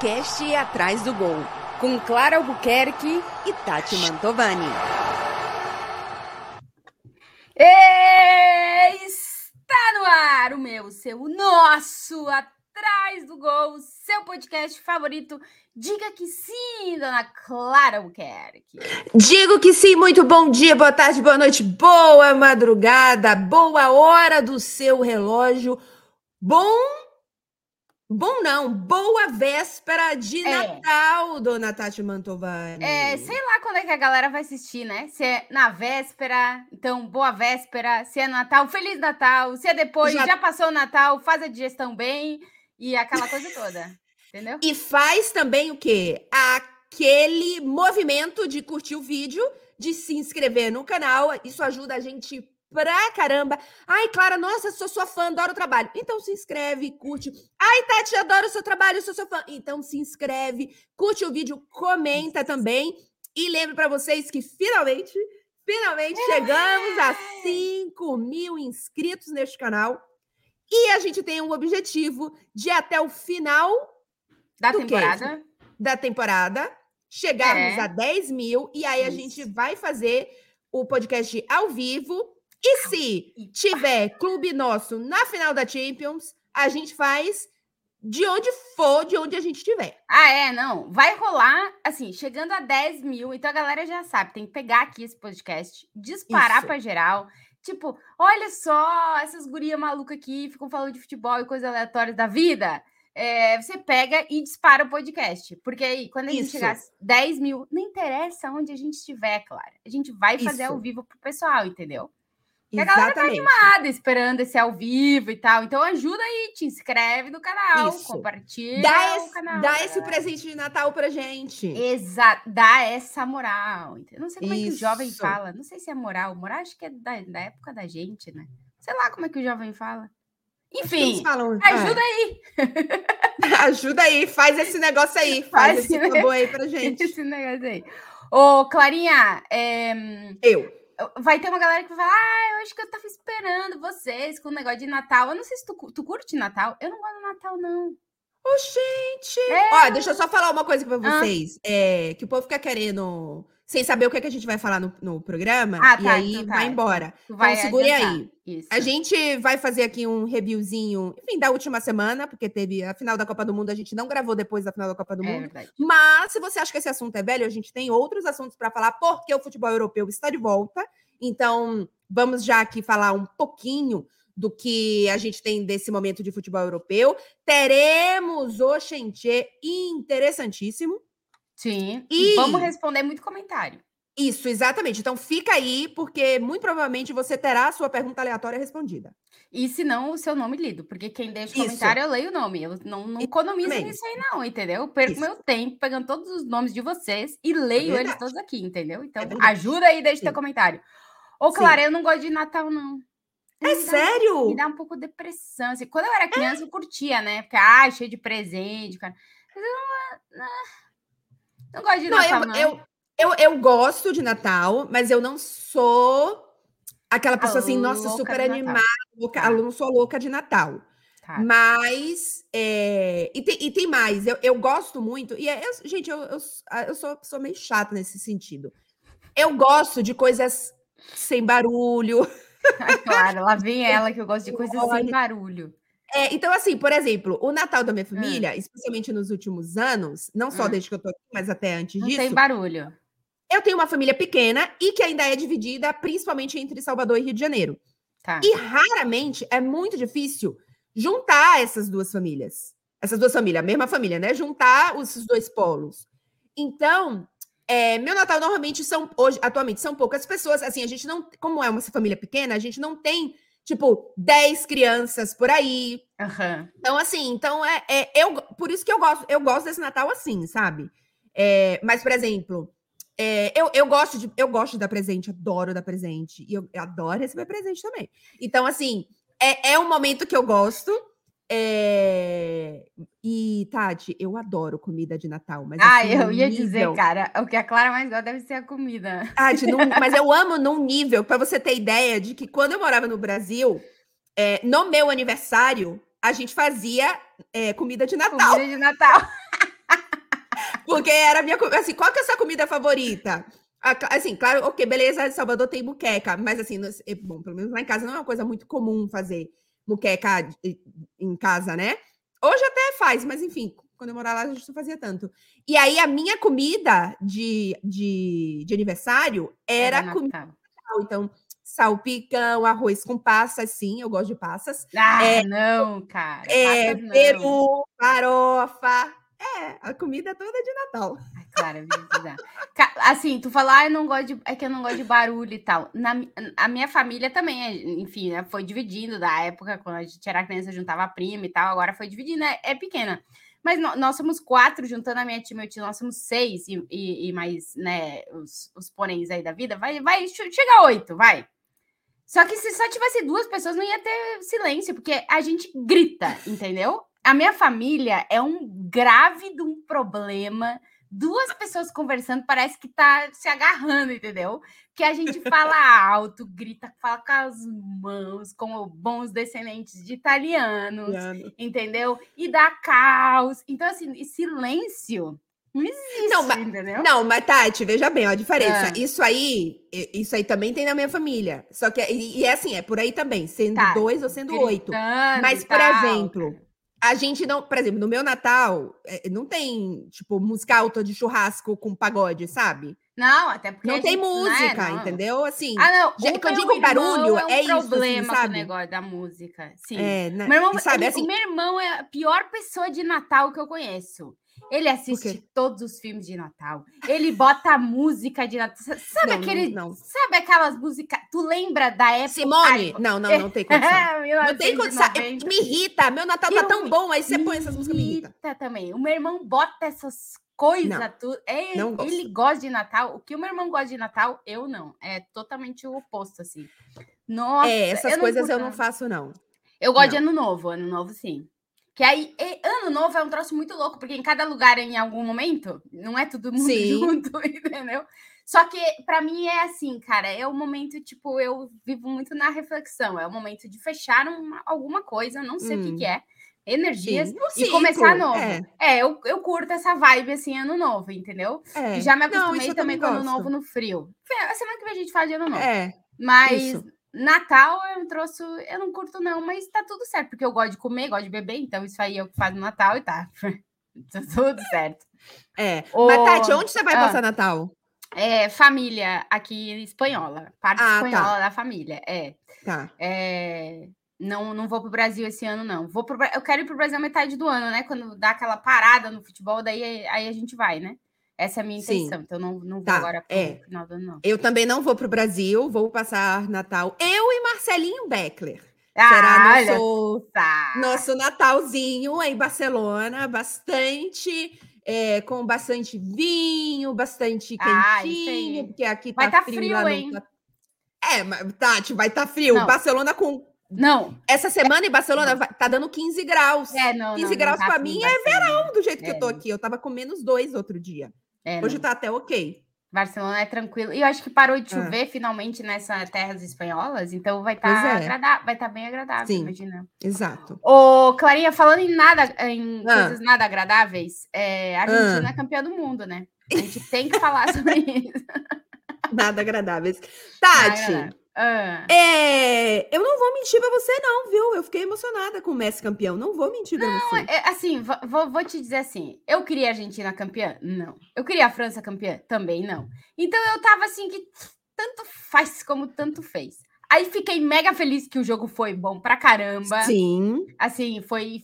podcast Atrás do Gol, com Clara Albuquerque e Tati Mantovani. Está no ar o meu, seu, o nosso Atrás do Gol, seu podcast favorito. Diga que sim, dona Clara Albuquerque. Digo que sim, muito bom dia, boa tarde, boa noite, boa madrugada, boa hora do seu relógio. Boa véspera de Natal, dona Tati Mantovani. Sei lá quando é que a galera vai assistir, né? Se é na véspera, então boa véspera. Se é Natal, Feliz Natal. Se é depois, já passou o Natal, faz a digestão bem e aquela coisa toda, entendeu? E faz também o quê? Aquele movimento de curtir o vídeo, de se inscrever no canal. Isso ajuda a gente pra caramba. Ai, Clara, nossa, sou sua fã, adoro o trabalho. Então se inscreve, curte. Ai, Tati, adoro o seu trabalho, sou sua fã. Então se inscreve, curte o vídeo, comenta também. E lembro pra vocês que finalmente chegamos a 5.000 inscritos neste canal. E a gente tem um objetivo de até o final da temporada. Da temporada. Chegarmos a 10.000 e aí a gente vai fazer o podcast ao vivo. E se tiver clube nosso na final da Champions, a gente faz de onde for, de onde a gente tiver. Não. Vai rolar, assim, chegando a 10.000. Então a galera já sabe, tem que pegar aqui esse podcast, disparar pra geral. Tipo, olha só, essas gurias malucas aqui ficam falando de futebol e coisas aleatórias da vida. Você pega e dispara o podcast. Porque aí, quando a gente chegar a 10.000, não interessa onde a gente estiver, Clara. A gente vai fazer ao vivo pro pessoal, entendeu? Porque a galera tá animada, esperando esse ao vivo e tal. Então ajuda aí, te inscreve no canal, compartilha o canal. Dá esse presente de Natal pra gente. Exato, dá essa moral. Não sei como é que o jovem fala, não sei se é moral. Moral acho que é da época da gente, né? Sei lá como é que o jovem fala. Enfim, ajuda aí. Ajuda aí, faz esse negócio aí. Faz esse favor aí pra gente. Esse negócio aí. Ô, Clarinha, vai ter uma galera que vai falar, eu acho que eu tava esperando vocês com o negócio de Natal. Eu não sei se tu curte Natal. Eu não gosto de Natal, não. Ô, gente! Ó, deixa eu só falar uma coisa pra vocês. Que o povo fica querendo, sem saber o que a gente vai falar no programa. E aí então vai embora. Então segure aí. Isso. A gente vai fazer aqui um reviewzinho, enfim, da última semana, porque teve a final da Copa do Mundo, a gente não gravou depois da final da Copa do Mundo. Verdade. Mas se você acha que esse assunto é velho, a gente tem outros assuntos para falar, porque o futebol europeu está de volta. Então vamos já aqui falar um pouquinho do que a gente tem desse momento de futebol europeu. Teremos o OxenTchê interessantíssimo. Sim, e vamos responder muito comentário. Isso, exatamente. Então fica aí, porque muito provavelmente você terá a sua pergunta aleatória respondida. E se não, o seu nome lido, porque quem deixa o comentário, eu leio o nome. Eu não economizo nisso aí não, entendeu? Eu perco meu tempo pegando todos os nomes de vocês e leio eles todos aqui, entendeu? Então ajuda aí, deixa o teu comentário. Ô, Clara, eu não gosto de Natal, não. Sério? Me dá um pouco de depressão. Assim, quando eu era criança, eu curtia, né? Porque, cheio de presente, cara. Mas eu não gosto de Natal, não. Eu gosto de Natal, mas eu não sou aquela pessoa assim, nossa, super animada. Eu não sou louca de Natal. Tá. Mas, e tem mais. Eu gosto muito. E, gente, eu sou uma pessoa meio chata nesse sentido. Eu gosto de coisas sem barulho. Claro, lá vem ela que eu gosto de coisas sem barulho. Então, assim, por exemplo, o Natal da minha família, especialmente nos últimos anos, não só desde que eu tô aqui, mas até antes disso. Não tem barulho. Eu tenho uma família pequena e que ainda é dividida principalmente entre Salvador e Rio de Janeiro. Tá. E raramente é muito difícil juntar essas duas famílias. Essas duas famílias, a mesma família, né? Juntar esses dois polos. Então, meu Natal normalmente atualmente são poucas pessoas. Assim, a gente não, como é uma família pequena, a gente não tem, tipo, 10 crianças por aí. Uhum. Então, assim, por isso que eu gosto desse Natal assim, sabe? Mas, por exemplo, eu gosto de dar presente, adoro dar presente. E eu adoro receber presente também. Então, assim, é um momento que eu gosto. E, Tati, eu adoro comida de Natal. Mas eu ia dizer, cara, o que a Clara mais gosta deve ser a comida. Tati, mas eu amo num nível, pra você ter ideia, de que quando eu morava no Brasil, no meu aniversário, a gente fazia comida de Natal. Comida de Natal. Porque era minha comida. Assim, qual que é a sua comida favorita? Assim, claro, ok, beleza, Salvador tem muqueca, mas assim, bom, pelo menos lá em casa não é uma coisa muito comum fazer muqueca em casa, né? Hoje até faz, mas enfim, quando eu morava lá a gente não fazia tanto. E aí a minha comida de aniversário era comida. Então, salpicão, arroz com passas, sim, eu gosto de passas. Ah, não, cara. Passas, peru, não. Farofa. A comida toda de Natal. Ai, Clara, assim, tu falar, eu não gosto de, é que eu não gosto de barulho e tal. A minha família também, enfim, né, foi dividindo da época, quando a gente era criança, juntava a prima e tal, agora foi dividindo, é pequena. Mas nós somos 4, juntando a minha tia e meu tio, nós somos 6 e mais, né, os poréns aí da vida, vai chega a 8, vai. Só que se só tivesse 2 pessoas, não ia ter silêncio, porque a gente grita, entendeu? A minha família é um grave de um problema. 2 pessoas conversando, parece que tá se agarrando, entendeu? Que a gente fala alto, grita, fala com as mãos, como bons descendentes de italianos, entendeu? E dá caos. Então, assim, silêncio não existe, entendeu? Não, mas Tati, veja bem, ó, a diferença. Isso aí também tem na minha família. Só que, é assim, é por aí também, sendo tá, 2 ou sendo 8. Mas, por exemplo... A gente não... Por exemplo, no meu Natal, não tem, tipo, música alta de churrasco com pagode, sabe? Não, até porque... Não tem música, não. Entendeu? Assim... Ah, não. Quando eu digo barulho, é isso, assim, sabe? É um problema com o negócio da música, sim. Meu irmão, sabe, assim... Meu irmão é a pior pessoa de Natal que eu conheço. Ele assiste todos os filmes de Natal. Ele bota música de Natal. Sabe Sabe aquelas músicas... Tu lembra da época... Simone? Não tem condição. Não tem condição. Me irrita. Meu Natal tá tão bom, aí você põe essas músicas, me irrita. Também. O meu irmão bota essas coisas... Ele gosta de Natal. O que o meu irmão gosta de Natal, eu não. É totalmente o oposto, assim. Nossa, essas coisas eu não faço, não. Eu gosto de Ano Novo. Ano Novo, sim. Que aí, Ano Novo é um troço muito louco, porque em cada lugar, em algum momento, não é todo mundo junto, entendeu? Só que, pra mim, é assim, cara, é um momento, tipo, eu vivo muito na reflexão, é o momento de fechar alguma coisa, não sei o que é, energias, e começar novo. Eu curto essa vibe, assim, Ano Novo, entendeu? E já me acostumei também com Ano Novo no frio. A semana que vem a gente fala de Ano Novo. Mas... Isso. Natal é um troço, eu não curto não, mas tá tudo certo, porque eu gosto de comer, gosto de beber, então isso aí é o que faz no Natal e tá tudo certo. Mas Tati, onde você vai passar Natal? Família aqui espanhola, parte espanhola da família, Tá. Não vou pro Brasil esse ano não, eu quero ir pro Brasil metade do ano, né, quando dá aquela parada no futebol, daí a gente vai, né. Essa é a minha intenção, então não vou agora para o final do ano, não. Eu também não vou para o Brasil, vou passar Natal, eu e Marcelinho Bechler. Será nosso Natalzinho em Barcelona, bastante, com bastante vinho, bastante quentinho, porque aqui vai tá frio lá, hein? Tati, vai tá frio, não. Barcelona com... Não. Essa semana em Barcelona tá dando 15 graus. 15 graus para mim é verão, do jeito que eu tô aqui. Eu tava com -2 outro dia. Hoje tá até ok. Barcelona é tranquilo. E eu acho que parou de chover finalmente nessas terras espanholas, então vai tá bem agradável, sim, imagina. Exato. Ô, Clarinha, falando em coisas nada agradáveis, a Argentina é campeã do mundo, né? A gente tem que falar sobre isso. Nada agradáveis. Tati. Eu não vou mentir pra você não, viu? Eu fiquei emocionada com o Messi campeão, não vou mentir pra você. Assim, vou te dizer assim, eu queria a Argentina campeã? Não. Eu queria a França campeã? Também não. Então eu tava assim, que tanto faz como tanto fez. Aí fiquei mega feliz que o jogo foi bom pra caramba. Sim. Assim, foi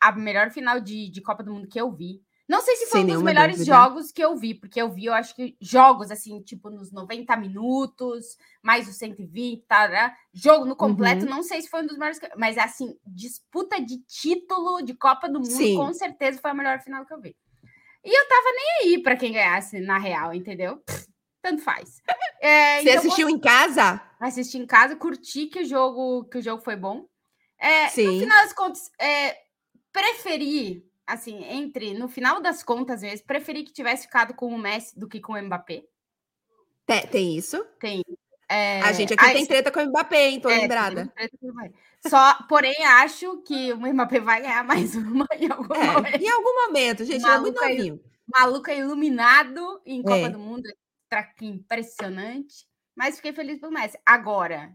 a melhor final de Copa do Mundo que eu vi. Não sei se foi um dos melhores jogos que eu vi, porque eu acho que jogos, assim, tipo, nos 90 minutos, mais os 120, tá? Jogo no completo, não sei se foi um dos melhores, mas, assim, disputa de título de Copa do Mundo, com certeza foi a melhor final que eu vi. E eu tava nem aí pra quem ganhasse, na real, entendeu? Tanto faz. Você então assistiu em casa? Assisti em casa, curti que o jogo foi bom. No final das contas, preferi... Assim, no final das contas, mesmo, preferi que tivesse ficado com o Messi do que com o Mbappé. Tem isso? Tem. A gente aqui tem treta com o Mbappé, hein? Tô lembrada. Porém, acho que o Mbappé vai ganhar mais uma em algum momento. Em algum momento, gente, ele é muito novinho. maluco é iluminado em Copa do Mundo. Impressionante. Mas fiquei feliz pelo Messi. Agora,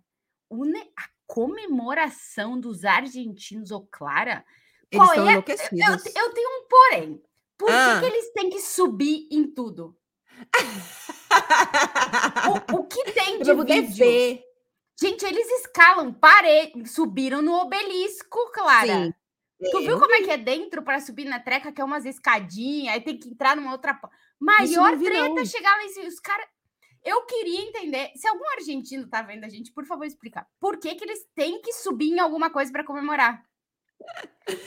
a comemoração dos argentinos, ô Clara... Eles estão enlouquecidos. Eu tenho um porém. Por que eles têm que subir em tudo? O que tem de vídeo? Gente, eles escalam parede, subiram no obelisco, Clara. Sim. Tu viu como é que é dentro para subir na treca, que é umas escadinhas, aí tem que entrar numa outra... Maior treta chegar lá em cima. Os caras... Eu queria entender, se algum argentino tá vendo a gente, por favor, explicar. Por que eles têm que subir em alguma coisa para comemorar?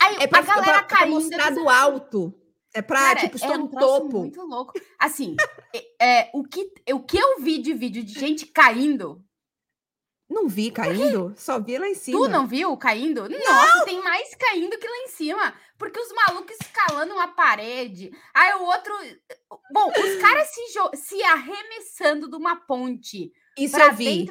Aí, é pra a galera caindo. Mostrar do alto. É pra, cara, tipo, estou no topo. Muito louco. Assim, o que eu vi de vídeo de gente caindo... Não vi caindo, só vi lá em cima. Tu não viu caindo? Não. Nossa, tem mais caindo que lá em cima. Porque os malucos escalando uma parede. Aí o outro... Bom, os caras se arremessando de uma ponte. Isso eu vi.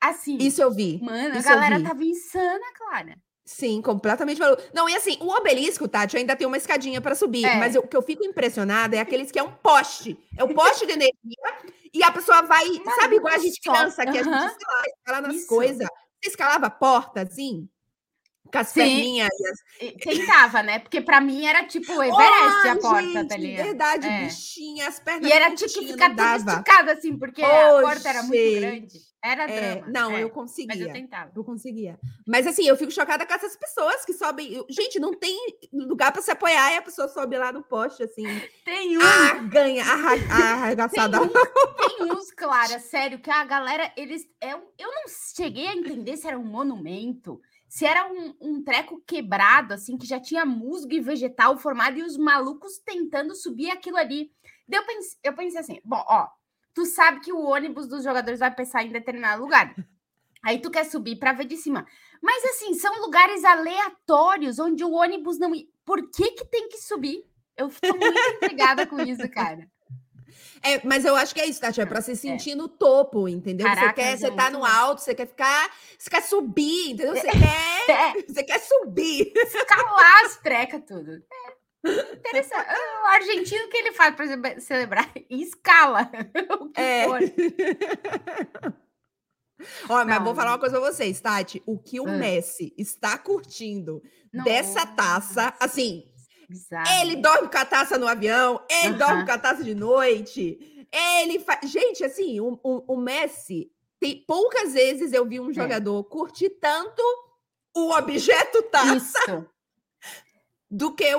Assim, isso eu vi. Mano, isso a galera tava insana, Clara. Sim, completamente maluco. Não, e assim, o obelisco, Tati, ainda tem uma escadinha para subir, mas o que eu fico impressionada é aqueles que é um poste. É um poste de energia e a pessoa vai... Mas sabe igual a gente dança, que a gente escala nas coisas? Você escalava a porta, assim? Com as perninhas. Tentava, né? Porque pra mim era tipo o Everest, a porta, gente, tá ali. Verdade, bichinha, as pernas... E era tipo que ficar tudo esticado, assim, porque a porta era muito grande. Era drama. Não, eu conseguia. Mas eu tentava. Eu conseguia. Mas assim, eu fico chocada com essas pessoas que sobem... Gente, não tem lugar pra se apoiar e a pessoa sobe lá no poste, assim. Tem arregaçada. Tem uns, Clara, sério, que a galera, eles... Eu não cheguei a entender se era um monumento, se era um treco quebrado, assim, que já tinha musgo e vegetal formado e os malucos tentando subir aquilo ali. Daí eu pensei assim, bom, ó, tu sabe que o ônibus dos jogadores vai passar em determinado lugar. Aí tu quer subir para ver de cima. Mas assim, são lugares aleatórios onde o ônibus não... Por que tem que subir? Eu fico muito intrigada com isso, cara. Mas eu acho que é isso, Tati. É pra se sentir no topo, entendeu? Caraca, você tá no alto, você quer ficar... Você quer subir, entendeu? Você quer subir. Escalar as trecas, tudo. Interessante. O argentino, o que ele faz para celebrar? Escala. O que for. Olha, mas vou falar uma coisa pra vocês, Tati. O que o Messi está curtindo dessa taça, assim... Exato. Ele dorme com a taça no avião, ele dorme com a taça de noite, ele faz... Gente, assim, o Messi, tem poucas vezes eu vi um jogador curtir tanto o objeto taça do que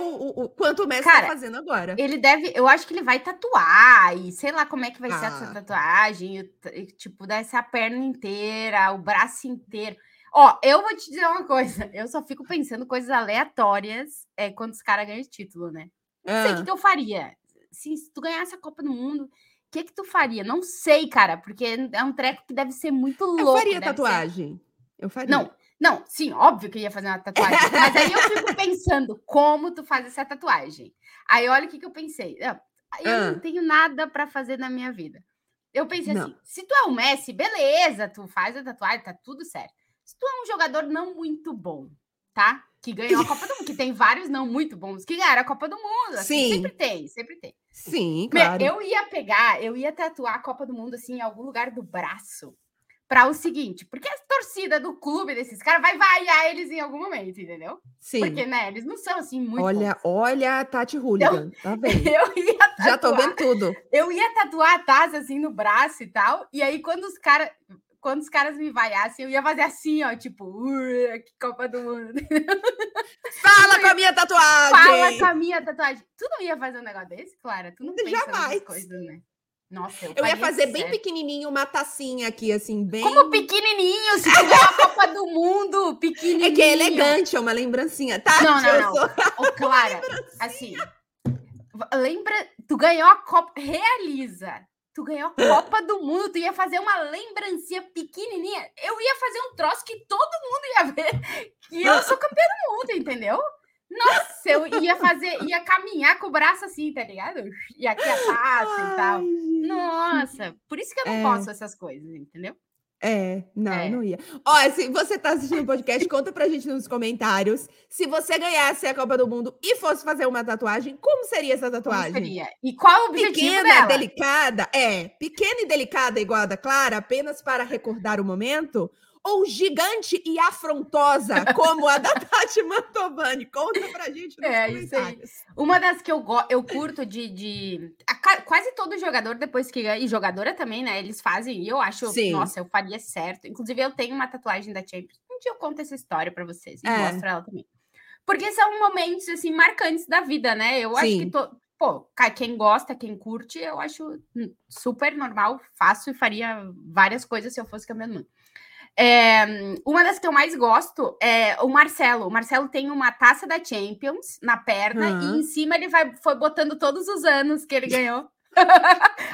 quanto o Messi, cara, tá fazendo agora. Ele deve... Eu acho que ele vai tatuar, e sei lá como é que vai ser essa tatuagem, tipo, dar essa perna inteira, o braço inteiro... Ó, eu vou te dizer uma coisa. Eu só fico pensando coisas aleatórias quando os caras ganham título, né? Não sei o que eu faria. Se tu ganhasse a Copa do Mundo, o que tu faria? Não sei, cara, porque é um treco que deve ser muito louco. Eu faria tatuagem. Eu faria. Não, sim, óbvio que eu ia fazer uma tatuagem. Mas aí eu fico pensando como tu faz essa tatuagem. Aí olha o que eu pensei. Eu não tenho nada pra fazer na minha vida. Eu pensei assim, se tu é o Messi, beleza, tu faz a tatuagem, tá tudo certo. Se tu é um jogador não muito bom, tá? Que ganhou a Copa do Mundo, que tem vários não muito bons que ganharam a Copa do Mundo. Assim, sempre tem. Sim, claro. Eu ia tatuar a Copa do Mundo, assim, em algum lugar do braço, pra o seguinte, porque a torcida do clube desses caras vai vaiar eles em algum momento, entendeu? Sim. Porque, né, eles não são, assim, muito bons. Olha a Tati Hooligan, tá vendo? Já tô vendo tudo. Eu ia tatuar a taça, assim, no braço e tal, e aí quando os caras me vaiassem, eu ia fazer assim, ó, tipo, que Copa do Mundo. Fala com a minha tatuagem! Fala com a minha tatuagem. Tu não ia fazer um negócio desse, Clara? Tu não pensa nessas coisas, né? Nossa, eu ia fazer bem pequenininho uma tacinha aqui, assim, bem... Como pequenininho? Se tiver a Copa do Mundo, pequenininho. É que é elegante, é uma lembrancinha, tá? Não. Ô, Clara, assim, lembra... Tu ganhou a Copa... Realiza... Tu ganhou a Copa do Mundo, tu ia fazer uma lembrancinha pequenininha. Eu ia fazer um troço que todo mundo ia ver que eu sou campeã do mundo, entendeu? Nossa, eu ia caminhar com o braço assim, tá ligado? E aqui a taça e tal. Nossa, por isso que eu não posso essas coisas, entendeu? Não ia. Ó, se você tá assistindo o podcast, conta pra gente nos comentários. Se você ganhasse a Copa do Mundo e fosse fazer uma tatuagem, como seria essa tatuagem? Como seria? E qual o objetivo dela? Delicada? Pequena e delicada igual a da Clara, apenas para recordar o momento? Ou gigante e afrontosa, como a da Tati Mantovani? Conta pra gente nos comentários. Isso aí. Uma das que eu curto quase todo jogador, depois que... E jogadora também, né? Eles fazem, e eu acho... Sim. Nossa, eu faria certo. Inclusive, eu tenho uma tatuagem da Champions. Um dia eu conto essa história pra vocês e mostro ela também. Porque são momentos, assim, marcantes da vida, né? Eu acho que... quem gosta, quem curte, eu acho super normal. Faço e faria várias coisas se eu fosse campeã do mundo. Uma das que eu mais gosto é o Marcelo. O Marcelo tem uma taça da Champions na perna e em cima ele foi botando todos os anos que ele ganhou.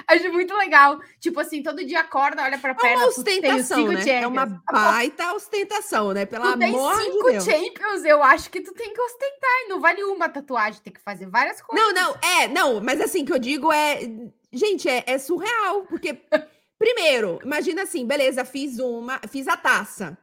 Acho muito legal. Tipo assim, todo dia acorda, olha pra perna. É uma ostentação, né? Champions. É uma baita ostentação, né? Pelo amor de Deus. Tu tem 5 Champions, eu acho que tu tem que ostentar. E não vale uma tatuagem, tem que fazer várias coisas. Não, mas assim, que eu digo é... Gente, é surreal, porque... Primeiro, imagina assim, beleza, fiz a taça.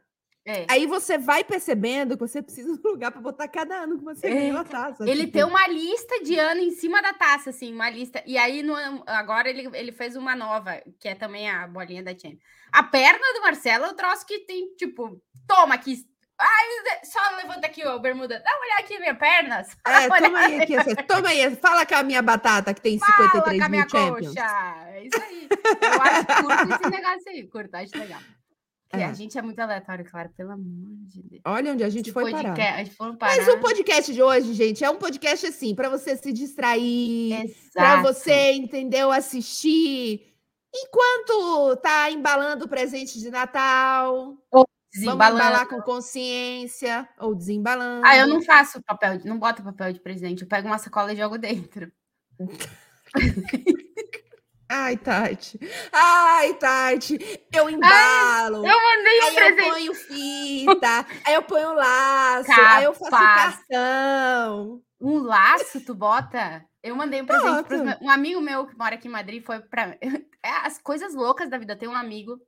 Aí você vai percebendo que você precisa de um lugar para botar cada ano que você ganhou a taça. Ele tem uma lista de ano em cima da taça, assim, uma lista. E aí, agora ele fez uma nova, que é também a bolinha da Champions. A perna do Marcelo é um troço que tem, tipo, toma aqui. Ai, só levanta aqui, ó, bermuda. Dá uma olhada aqui, minha perna. Toma aí aqui. Toma aí. Fala com a minha batata, que tem 53 mil Champions. Fala com a minha coxa. É isso aí. Eu acho curto esse negócio aí. Curto, acho legal. E a gente é muito aleatório, claro. Pelo amor de Deus. Olha onde a gente foi parar. Mas o podcast de hoje, gente, é um podcast assim, pra você se distrair. Exato. Pra você, entendeu? Assistir. Enquanto tá embalando o presente de Natal... Vamos embalar com consciência ou desembalando. Eu não faço papel, não boto papel de presente. Eu pego uma sacola e jogo dentro. Ai, Tati. Eu embalo. Eu mandei um presente. Eu ponho fita. Aí eu ponho laço. Aí eu faço cartão. Um laço tu bota? Eu mandei um presente para um amigo meu que mora aqui em Madrid. Foi para as coisas loucas da vida. Eu tenho um amigo.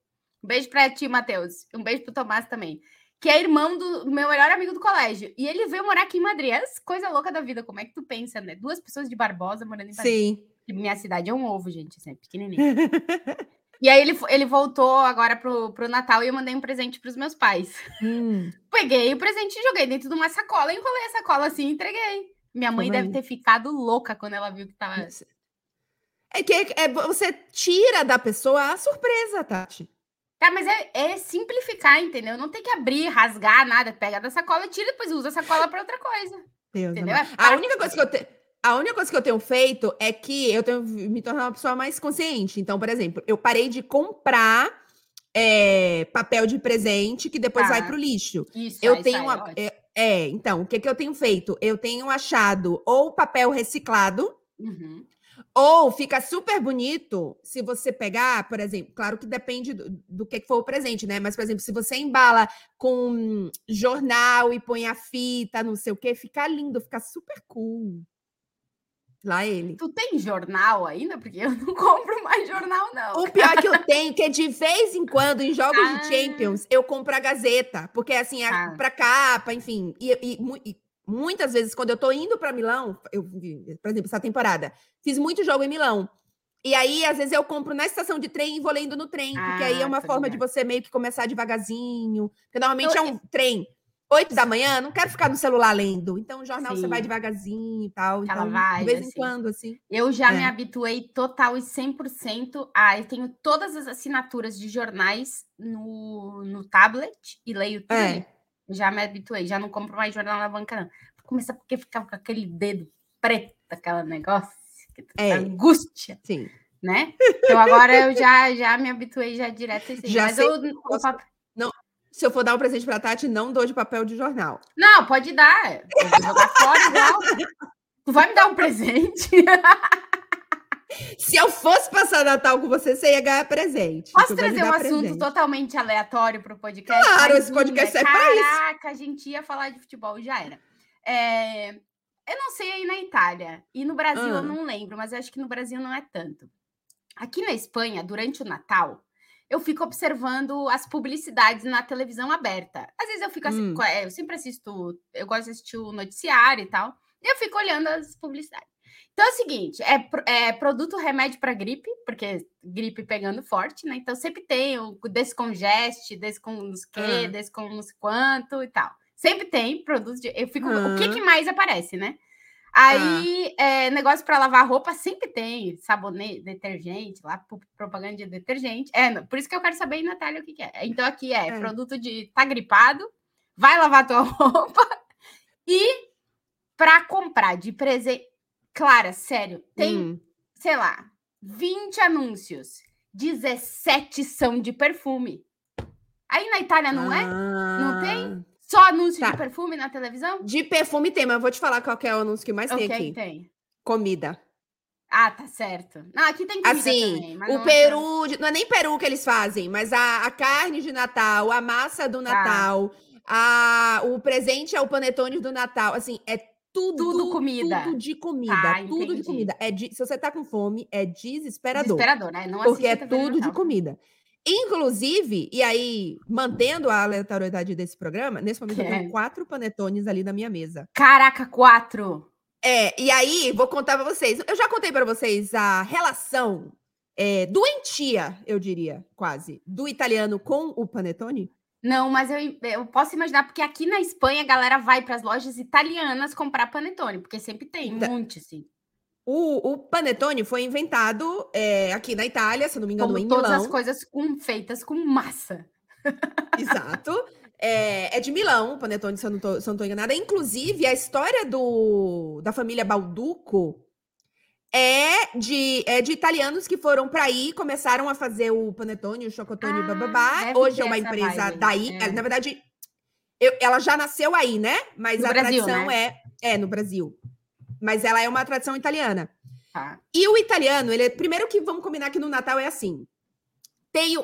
Um beijo pra ti, Matheus. Um beijo pro Tomás também. Que é irmão do meu melhor amigo do colégio. E ele veio morar aqui em Madrid. É coisa louca da vida. Como é que tu pensa, né? 2 pessoas de Barbosa morando em Madrid. Sim. Minha cidade é um ovo, gente. Assim, é pequenininho. E aí ele voltou agora pro Natal e eu mandei um presente pros meus pais. Peguei o presente e joguei dentro de uma sacola. Enrolei a sacola assim e entreguei. Minha mãe deve ter ficado louca quando ela viu que tava... Você tira da pessoa a surpresa, Tati. Tá, mas é simplificar, entendeu? Não tem que abrir, rasgar, nada. Pega da sacola, tira e depois usa a sacola para outra coisa. Deus, entendeu? A única coisa que eu tenho feito é que eu tenho me tornado uma pessoa mais consciente. Então, por exemplo, eu parei de comprar papel de presente que depois vai pro lixo. Isso, eu tenho então, o que eu tenho feito? Eu tenho achado ou papel reciclado... Ou fica super bonito se você pegar, por exemplo, claro que depende do que for o presente, né? Mas, por exemplo, se você embala com jornal e põe a fita, não sei o quê, fica lindo, fica super cool. Lá ele. Tu tem jornal ainda? Porque eu não compro mais jornal, não. O pior que eu tenho, que de vez em quando, em jogos de Champions, eu compro a Gazeta. Porque, assim, pra capa, enfim... Muitas vezes, quando eu tô indo pra Milão, por exemplo, essa temporada, fiz muito jogo em Milão. E aí, às vezes, eu compro na estação de trem e vou lendo no trem, porque aí é uma forma de você meio que começar devagarzinho. Porque normalmente é um trem, 8h, não quero ficar no celular lendo. Então, o jornal você vai devagarzinho e tal. Então, de vez em quando, assim. Eu já me habituei total e 100%. Eu tenho todas as assinaturas de jornais no tablet e leio tudo ali. Já me habituei, já não compro mais jornal na banca, não. Começa porque ficava com aquele dedo preto, aquele negócio, angústia, sim, né? Então agora eu já me habituei já direto. Assim, já mas sei, não, se eu for dar um presente pra Tati, não dou de papel de jornal. Não, pode dar. Eu vou jogar fora igual. Tu vai me dar um presente? Se eu fosse passar Natal com você ia ganhar presente. Posso trazer um assunto totalmente aleatório para o podcast? Claro, esse podcast é para isso. Caraca, a gente ia falar de futebol, já era. Eu não sei aí na Itália, e no Brasil eu não lembro, mas eu acho que no Brasil não é tanto. Aqui na Espanha, durante o Natal, eu fico observando as publicidades na televisão aberta. Às vezes eu fico assim, eu sempre assisto, eu gosto de assistir o noticiário e tal, e eu fico olhando as publicidades. Então é o seguinte, é produto remédio para gripe, porque gripe pegando forte, né? Então sempre tem o descongeste, descongeste quanto e tal. Sempre tem produto de... Eu fico... O que mais aparece, né? Aí, negócio para lavar roupa sempre tem, sabonete, detergente, lá, propaganda de detergente. Por isso que eu quero saber, Natália, o que é. Então, aqui é produto de tá gripado, vai lavar tua roupa. E para comprar de presente... Clara, sério, tem, sei lá, 20 anúncios, 17 são de perfume. Aí na Itália não é? Não tem? Só anúncio de perfume na televisão? De perfume tem, mas eu vou te falar qual que é o anúncio que mais tem aqui. Tem. Comida. Ah, tá certo. Não, aqui tem comida assim, também. Mas o peru, não é nem peru que eles fazem, mas a carne de Natal, a massa do Natal, o presente é o panetone do Natal. Assim, é tudo comida. Tudo de comida. Ah, tudo de comida. Se você tá com fome, é desesperador. Desesperador, né? Não porque é tudo de comida. Inclusive, e aí, mantendo a aleatoriedade desse programa, nesse momento eu tenho 4 panetones ali na minha mesa. Caraca, 4! E aí, vou contar pra vocês. Eu já contei pra vocês a relação doentia, eu diria, quase, do italiano com o panetone? Não, mas eu posso imaginar, porque aqui na Espanha a galera vai pras lojas italianas comprar panetone, porque sempre tem um monte, assim. O panetone foi inventado aqui na Itália, se não me engano, em Milão. Todas as coisas feitas com massa. Exato. É de Milão, o panetone, se eu não tô enganada. Inclusive, a história da família Balduco é de italianos que foram para aí, começaram a fazer o panetone, o chocotone, bababá. Hoje é uma empresa daí. Na verdade, ela já nasceu aí, né? Mas a tradição é no Brasil. Mas ela é uma tradição italiana. E o italiano, ele primeiro que vamos combinar que no Natal é assim. Tem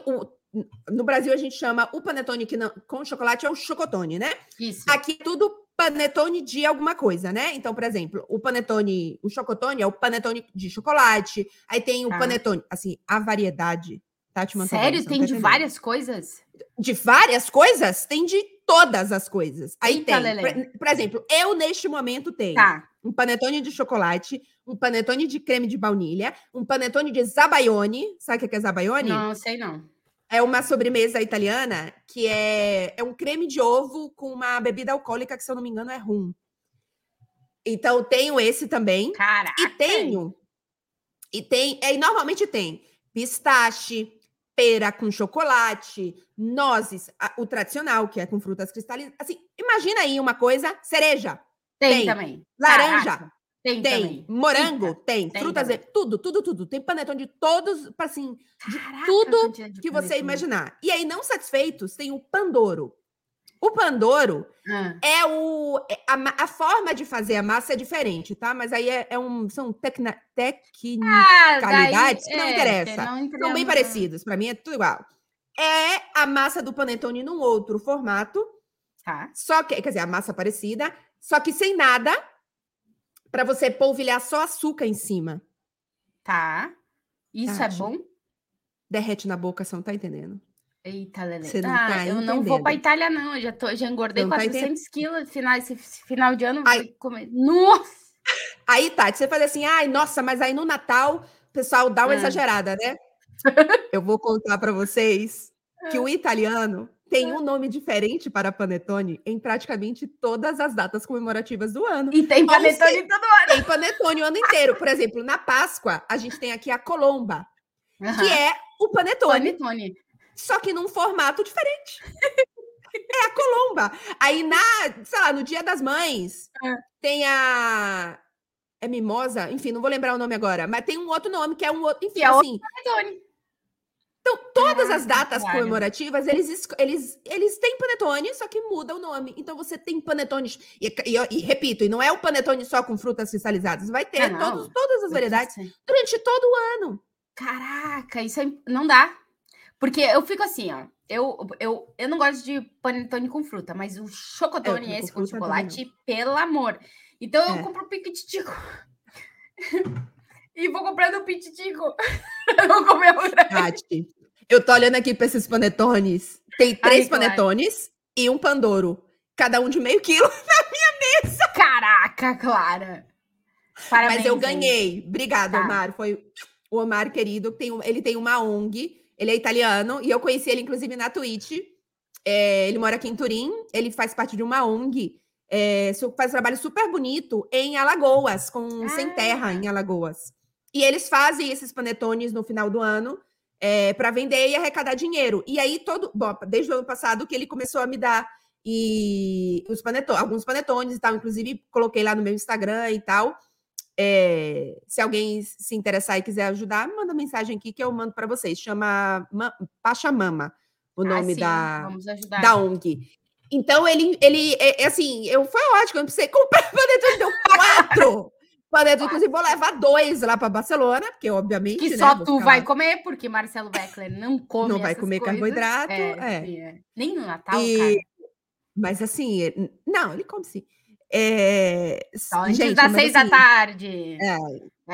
no Brasil a gente chama o panetone com chocolate é o chocotone, né? Isso. Aqui tudo panetone de alguma coisa, né? Então, por exemplo, o panetone, o chocotone é o panetone de chocolate. Aí tem o panetone, assim, a variedade. Tati Mantovani. Sério? Tem de várias coisas? De várias coisas? Tem de todas as coisas. Aí tem, por exemplo, eu neste momento tenho um panetone de chocolate, um panetone de creme de baunilha, um panetone de zabayone. Sabe o que é zabayone? Não, sei não. É uma sobremesa italiana que é um creme de ovo com uma bebida alcoólica que, se eu não me engano, é rum. Então, tenho esse também. Caraca! E normalmente tem pistache, pera com chocolate, nozes, o tradicional, que é com frutas cristalinas. Assim, imagina aí uma coisa, cereja. Tem também. Laranja. Caraca, tem também. Morango, tem. Frutas, também. Tudo. Tem panetone de todos, assim, de Caraca, tudo que você imaginar. E aí, não satisfeitos, tem o pandoro. O pandoro a forma de fazer a massa é diferente, tá? Mas aí são tecnicalidades que não interessa. São bem parecidos, pra mim é tudo igual. É a massa do panetone num outro formato, só que, quer dizer, a massa parecida, só que sem nada, pra você polvilhar só açúcar em cima. Isso é bom? Derrete na boca, você não tá entendendo. Eita, Lelê. Você não tá eu entendendo. Não vou pra Itália, não. Eu já engordei 400 quilos. Esse final de ano, vou comer. Nossa! Aí, Tati, você fala assim, nossa, mas aí no Natal, o pessoal dá uma exagerada, né? Eu vou contar pra vocês que o italiano tem um nome diferente para panetone em praticamente todas as datas comemorativas do ano. E tem panetone todo ano. Tem panetone o ano inteiro. Por exemplo, na Páscoa, a gente tem aqui a colomba, que é o panetone. Só que num formato diferente. É a colomba. Aí, sei lá, no Dia das Mães, tem a... É mimosa? Enfim, não vou lembrar o nome agora. Mas tem um outro nome, que é um outro... Enfim, assim... Panetone. Então, todas as datas comemorativas, eles têm panetone, só que muda o nome. Então, você tem panetones... E repito, e não é o panetone só com frutas cristalizadas. Vai ter todas as variedades durante todo o ano. Caraca, isso aí não dá. Porque eu fico assim, ó. Eu não gosto de panetone com fruta, mas o chocotone esse com chocolate, pelo amor. Então eu compro um pititico. E vou comprando um pititico. Eu vou comer outra. Tati, Eu tô olhando aqui pra esses panetones. Tem 3 panetones e um pandoro. Cada um de meio quilo na minha mesa. Caraca, Clara. Parabéns. Mas eu ganhei. Obrigada, tá. Omar. Foi o Omar, querido. Ele tem uma ONG. Ele é italiano. E eu conheci ele, inclusive, na Twitch. Ele mora aqui em Turim. Ele faz parte de uma ONG. Faz um trabalho super bonito em Alagoas. Sem terra em Alagoas. E eles fazem esses panetones no final do ano. Para vender e arrecadar dinheiro. E aí, desde o ano passado que ele começou a me dar alguns panetones e tal. Inclusive, coloquei lá no meu Instagram e tal. Se alguém se interessar e quiser ajudar, manda mensagem aqui que eu mando para vocês. Chama Pachamama, o nome da ONG. Então, foi ótimo. Eu precisei comprar panetone, deu 4! Panetone, inclusive, vou levar 2 lá para Barcelona, porque obviamente... Que só tu vai comer, porque Marcelo Bechler não come Não vai comer coisas. Carboidrato. Nem no Natal, cara. Mas assim, não, ele come sim. Só antes das 6 da tarde.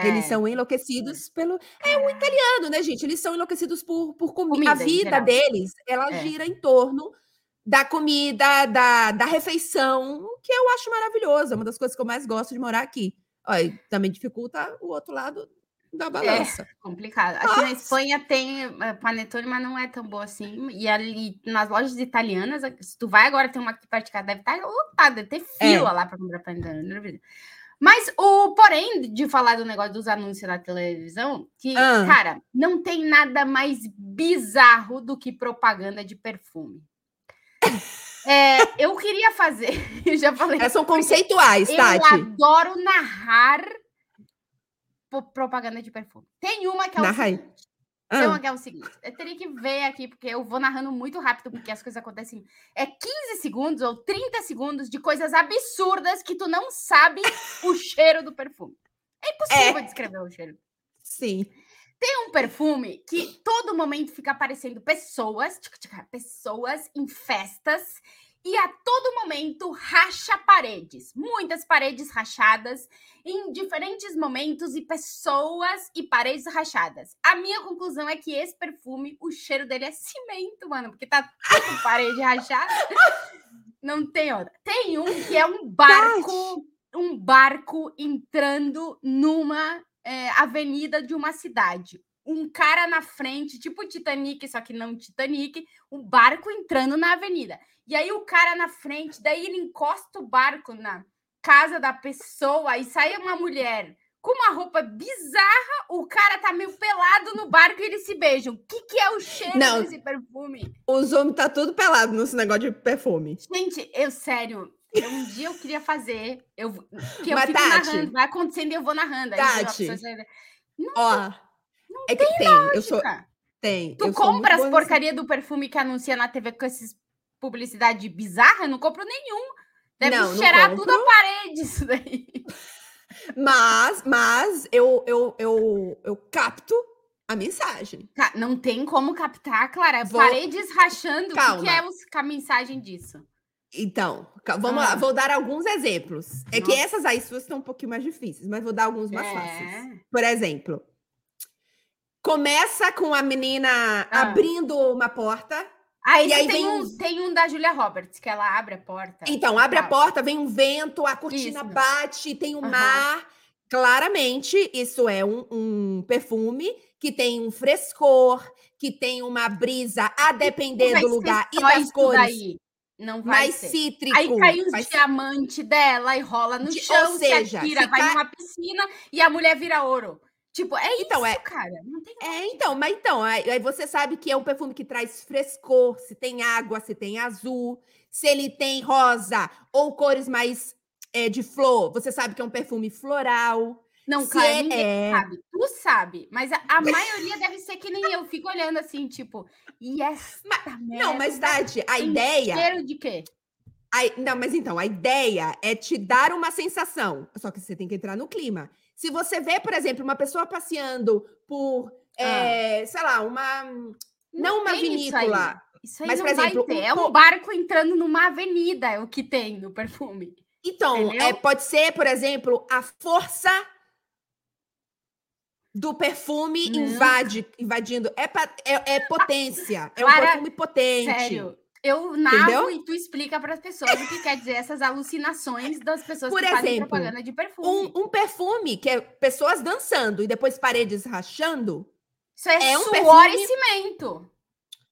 Eles são enlouquecidos pelo... o italiano, né, gente? Eles são enlouquecidos por comida. A vida deles, ela gira em torno da comida, da refeição, que eu acho maravilhoso. É uma das coisas que eu mais gosto de morar aqui. Olha, também dificulta o outro lado da balança. É complicado. Aqui na Espanha tem panetone, mas não é tão boa assim. E ali nas lojas italianas, se tu vai agora, tem uma aqui perto de casa, deve estar lotada, deve ter fila lá para comprar panetone. Mas porém, de falar do negócio dos anúncios na televisão, que, cara, não tem nada mais bizarro do que propaganda de perfume. Eu queria fazer, eu já falei. São conceituais, Tati. Eu adoro narrar propaganda de perfume. Tem uma que é o seguinte. Tem uma que é o seguinte. Eu teria que ver aqui, porque eu vou narrando muito rápido, porque as coisas acontecem. 15 segundos ou 30 segundos de coisas absurdas que tu não sabe o cheiro do perfume. É impossível descrever o cheiro. Sim. Tem um perfume que todo momento fica aparecendo pessoas em festas e a todo momento racha paredes. Muitas paredes rachadas em diferentes momentos e pessoas e paredes rachadas. A minha conclusão é que esse perfume, o cheiro dele é cimento, mano, porque tá tudo parede rachada. Não tem outra. Tem um que é um barco entrando numa... avenida de uma cidade. Um cara na frente, tipo Titanic, só que não Titanic, um barco entrando na avenida. E aí o cara na frente, daí ele encosta o barco na casa da pessoa e sai uma mulher com uma roupa bizarra, o cara tá meio pelado no barco e eles se beijam. O que é o cheiro desse perfume? Os homens tá tudo pelado nesse negócio de perfume. Gente, sério... Um dia eu queria fazer, narrando, vai acontecendo e eu vou narrando. Aí Tati, Tu compra as porcaria do perfume que anuncia na TV com essas publicidade bizarra? Eu não compro nenhum. Deve cheirar tudo a parede isso daí. Mas eu capto a mensagem. Não tem como captar, Clara. Paredes rachando, o que é a mensagem disso? Então, vamos lá, vou dar alguns exemplos. É que essas aí suas estão um pouquinho mais difíceis, mas vou dar alguns mais fáceis. Por exemplo, começa com a menina abrindo uma porta. Aí tem um da Julia Roberts, que ela abre a porta. Então, abre a porta, vem um vento, a cortina bate, tem um mar. Claramente, isso é um perfume que tem um frescor, que tem uma brisa, a depender do lugar e das cores. Daí. Não vai mais ser. Cítrico. Aí cai os diamantes dela e rola no chão, vai numa piscina e a mulher vira ouro. Tipo, cara. Não tem aí você sabe que é um perfume que traz frescor, se tem água, se tem azul, se ele tem rosa ou cores mais de flor, você sabe que é um perfume floral. Não, Clara, ninguém sabe. Tu sabe, mas a maioria deve ser que nem eu. Fico olhando assim, tipo... Mas, Tati, a ideia... Cheiro de quê? A ideia é te dar uma sensação. Só que você tem que entrar no clima. Se você vê, por exemplo, uma pessoa passeando por, sei lá, uma... Não uma vinícola. Isso aí mas, não por exemplo, vai ter. É um barco entrando numa avenida, é o que tem no perfume. Então, pode ser, por exemplo, a força... do perfume invadindo. É potência. É Clara, um perfume potente. Sério. Eu narro e tu explica para as pessoas o que quer dizer essas alucinações das pessoas por que exemplo, fazem propaganda de perfume. Um perfume que é pessoas dançando e depois paredes rachando. Isso é um suor perfume, e cimento.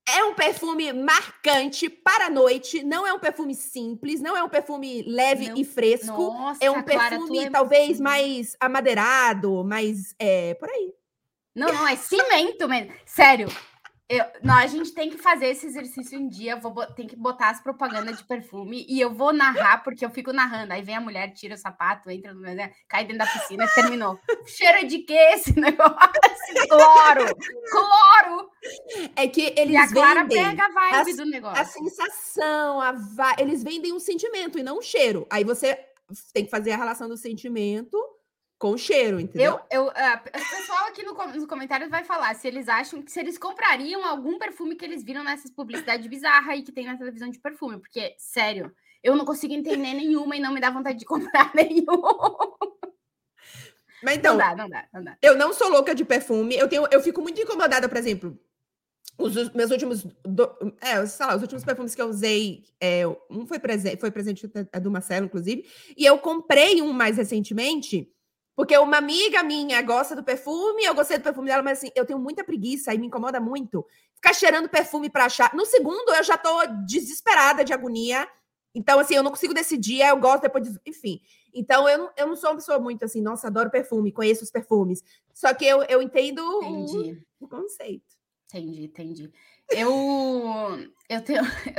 É um perfume marcante para a noite. Não é um perfume simples. Não é um perfume leve e fresco. Nossa, é um perfume talvez mais amadeirado, mais por aí. Não, é cimento mesmo. Sério. A gente tem que fazer esse exercício um dia, tem que botar as propagandas de perfume e eu vou narrar, porque eu fico narrando. Aí vem a mulher, tira o sapato, entra no meu, cai dentro da piscina e terminou. Cheiro de quê esse negócio? Cloro! É que eles vendem... E a Clara pega a vibe do negócio. A sensação, eles vendem um sentimento e não um cheiro. Aí você tem que fazer a relação do sentimento... com cheiro, entendeu? O pessoal aqui nos comentários vai falar se eles acham que se eles comprariam algum perfume que eles viram nessas publicidades bizarras aí que tem na televisão de perfume, porque, sério, eu não consigo entender nenhuma e não me dá vontade de comprar nenhum. Mas então, não dá. Eu não sou louca de perfume, eu fico muito incomodada, por exemplo, os últimos perfumes que eu usei, um foi presente do Marcelo, inclusive, e eu comprei um mais recentemente. Porque uma amiga minha gosta do perfume, eu gostei do perfume dela, mas assim, eu tenho muita preguiça e me incomoda muito ficar cheirando perfume para achar. No segundo, eu já tô desesperada de agonia. Então, assim, eu não consigo decidir, eu gosto depois de... Enfim, então eu não sou uma pessoa muito assim, nossa, adoro perfume, conheço os perfumes. Só que eu entendo o conceito. Entendi. Eu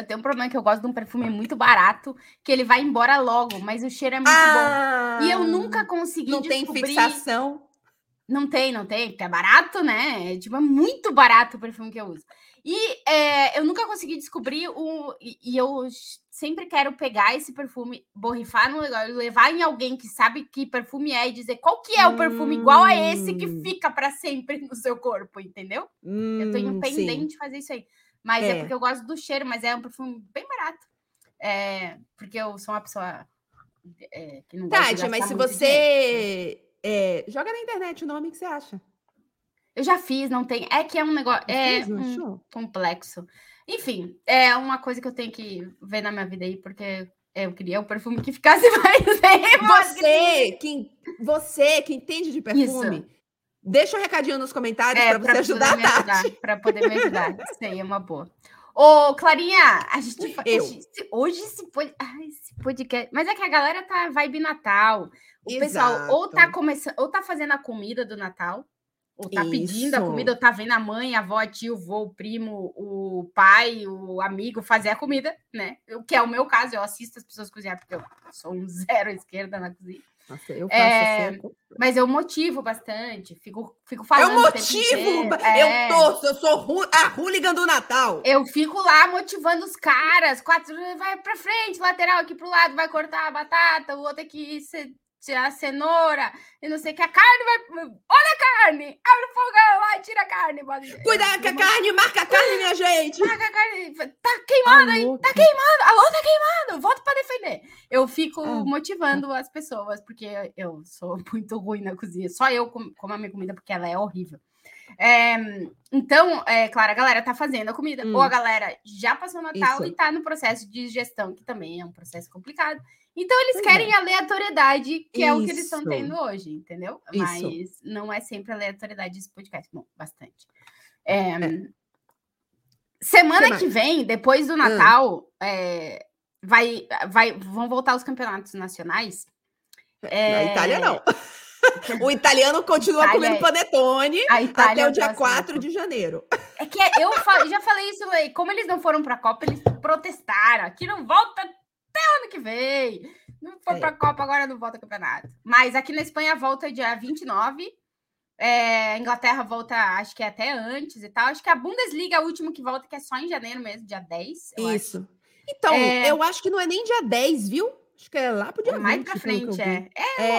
tenho um problema que eu gosto de um perfume muito barato, que ele vai embora logo, mas o cheiro é muito bom. E eu nunca consegui descobrir... Não tem fixação? Não tem, porque é barato, né? Tipo, é muito barato o perfume que eu uso. E eu nunca consegui descobrir e eu sempre quero pegar esse perfume, borrifar no negócio, levar em alguém que sabe que perfume é e dizer qual que é o perfume igual a esse que fica para sempre no seu corpo, entendeu? Eu tenho pendente de fazer isso aí. Mas é porque eu gosto do cheiro, mas é um perfume bem barato. Porque eu sou uma pessoa que não gosta de gastar mas se você... joga na internet o nome que você acha. Eu já fiz, não tem. É que é um negócio. É um complexo. Enfim, é uma coisa que eu tenho que ver na minha vida aí, porque eu queria um perfume que ficasse mais. Você que entende de perfume, isso. Deixa um recadinho nos comentários para você ajudar a Tati. Para poder me ajudar. Isso aí é uma boa. Ô, Clarinha, a gente. Hoje esse podcast. Mas é que a galera tá vibe Natal. O pessoal ou tá começando, ou tá fazendo a comida do Natal. Ou tá pedindo a comida, ou tá vendo a mãe, a avó, a tio, o vô, o primo, o pai, o amigo fazer a comida, né? O que é o meu caso, eu assisto as pessoas cozinhar, porque eu sou um zero à esquerda na cozinha. Nossa, eu faço assim. Mas eu motivo bastante, fico falando. Eu motivo! Eu torço, eu sou a hooligan do Natal. Eu fico lá motivando os caras, 4, vai pra frente, lateral aqui pro lado, vai cortar a batata, o outro aqui... tirar a cenoura, e não sei o que, a carne vai... Olha a carne! Abre o fogão lá, tira a carne. Cuidado com a carne, marca a carne, minha gente! Marca a carne, tá queimando aí, tá queimando! Alô, tá queimando! Volta pra defender! Eu fico motivando as pessoas, porque eu sou muito ruim na cozinha, só eu como a minha comida, porque ela é horrível. Então, claro, a galera tá fazendo a comida, ou a galera já passou o Natal e tá no processo de digestão, que também é um processo complicado. Então, eles querem aleatoriedade, que é o que eles estão tendo hoje, entendeu? Isso. Mas não é sempre aleatoriedade esse podcast. Bom, bastante. Semana que vem, depois do Natal, vão voltar os campeonatos nacionais. Na Itália, não. O italiano continua comendo panetone até o dia 4 de janeiro. É que eu já falei isso aí. Como eles não foram para a Copa, eles protestaram. Aqui não volta... Até ano que vem. Não foi pra Copa, agora não volta campeonato. Mas aqui na Espanha volta dia 29. A Inglaterra volta, acho que é até antes e tal. Acho que a Bundesliga é o último que volta, que é só em janeiro mesmo, dia 10. Isso. Então, eu acho que não é nem dia 10, viu? Acho que é lá pro dia 20. Mais pra frente,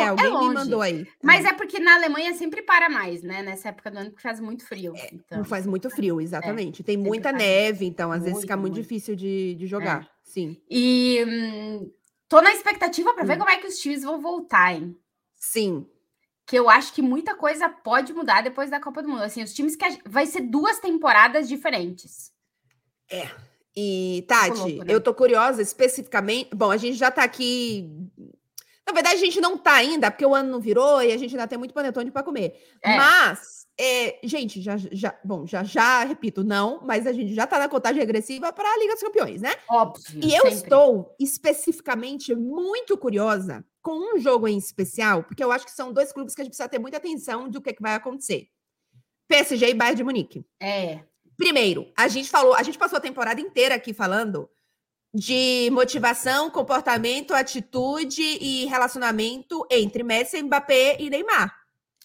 alguém longe. Me mandou aí. Mas é porque na Alemanha sempre para mais, né? Nessa época do ano, porque faz muito frio. Então. Não faz muito frio, exatamente. Tem muita neve, então às vezes fica muito difícil de jogar. Sim. E tô na expectativa para ver como é que os times vão voltar, hein? Sim. que eu acho que muita coisa pode mudar depois da Copa do Mundo. Assim, os times que vai ser 2 temporadas diferentes. É. E, Tati, louco, né? Eu tô curiosa especificamente... Bom, a gente já tá aqui... Na verdade, a gente não tá ainda, porque o ano não virou e a gente ainda tem muito panetone para comer. É. Mas, gente, já repito, não, mas a gente já tá na contagem regressiva para a Liga dos Campeões, né? Óbvio, e eu estou especificamente muito curiosa com um jogo em especial, porque eu acho que são 2 clubes que a gente precisa ter muita atenção do que vai acontecer. PSG e Bayern de Munique. É. Primeiro, a gente passou a temporada inteira aqui falando de motivação, comportamento, atitude e relacionamento entre Messi, Mbappé e Neymar.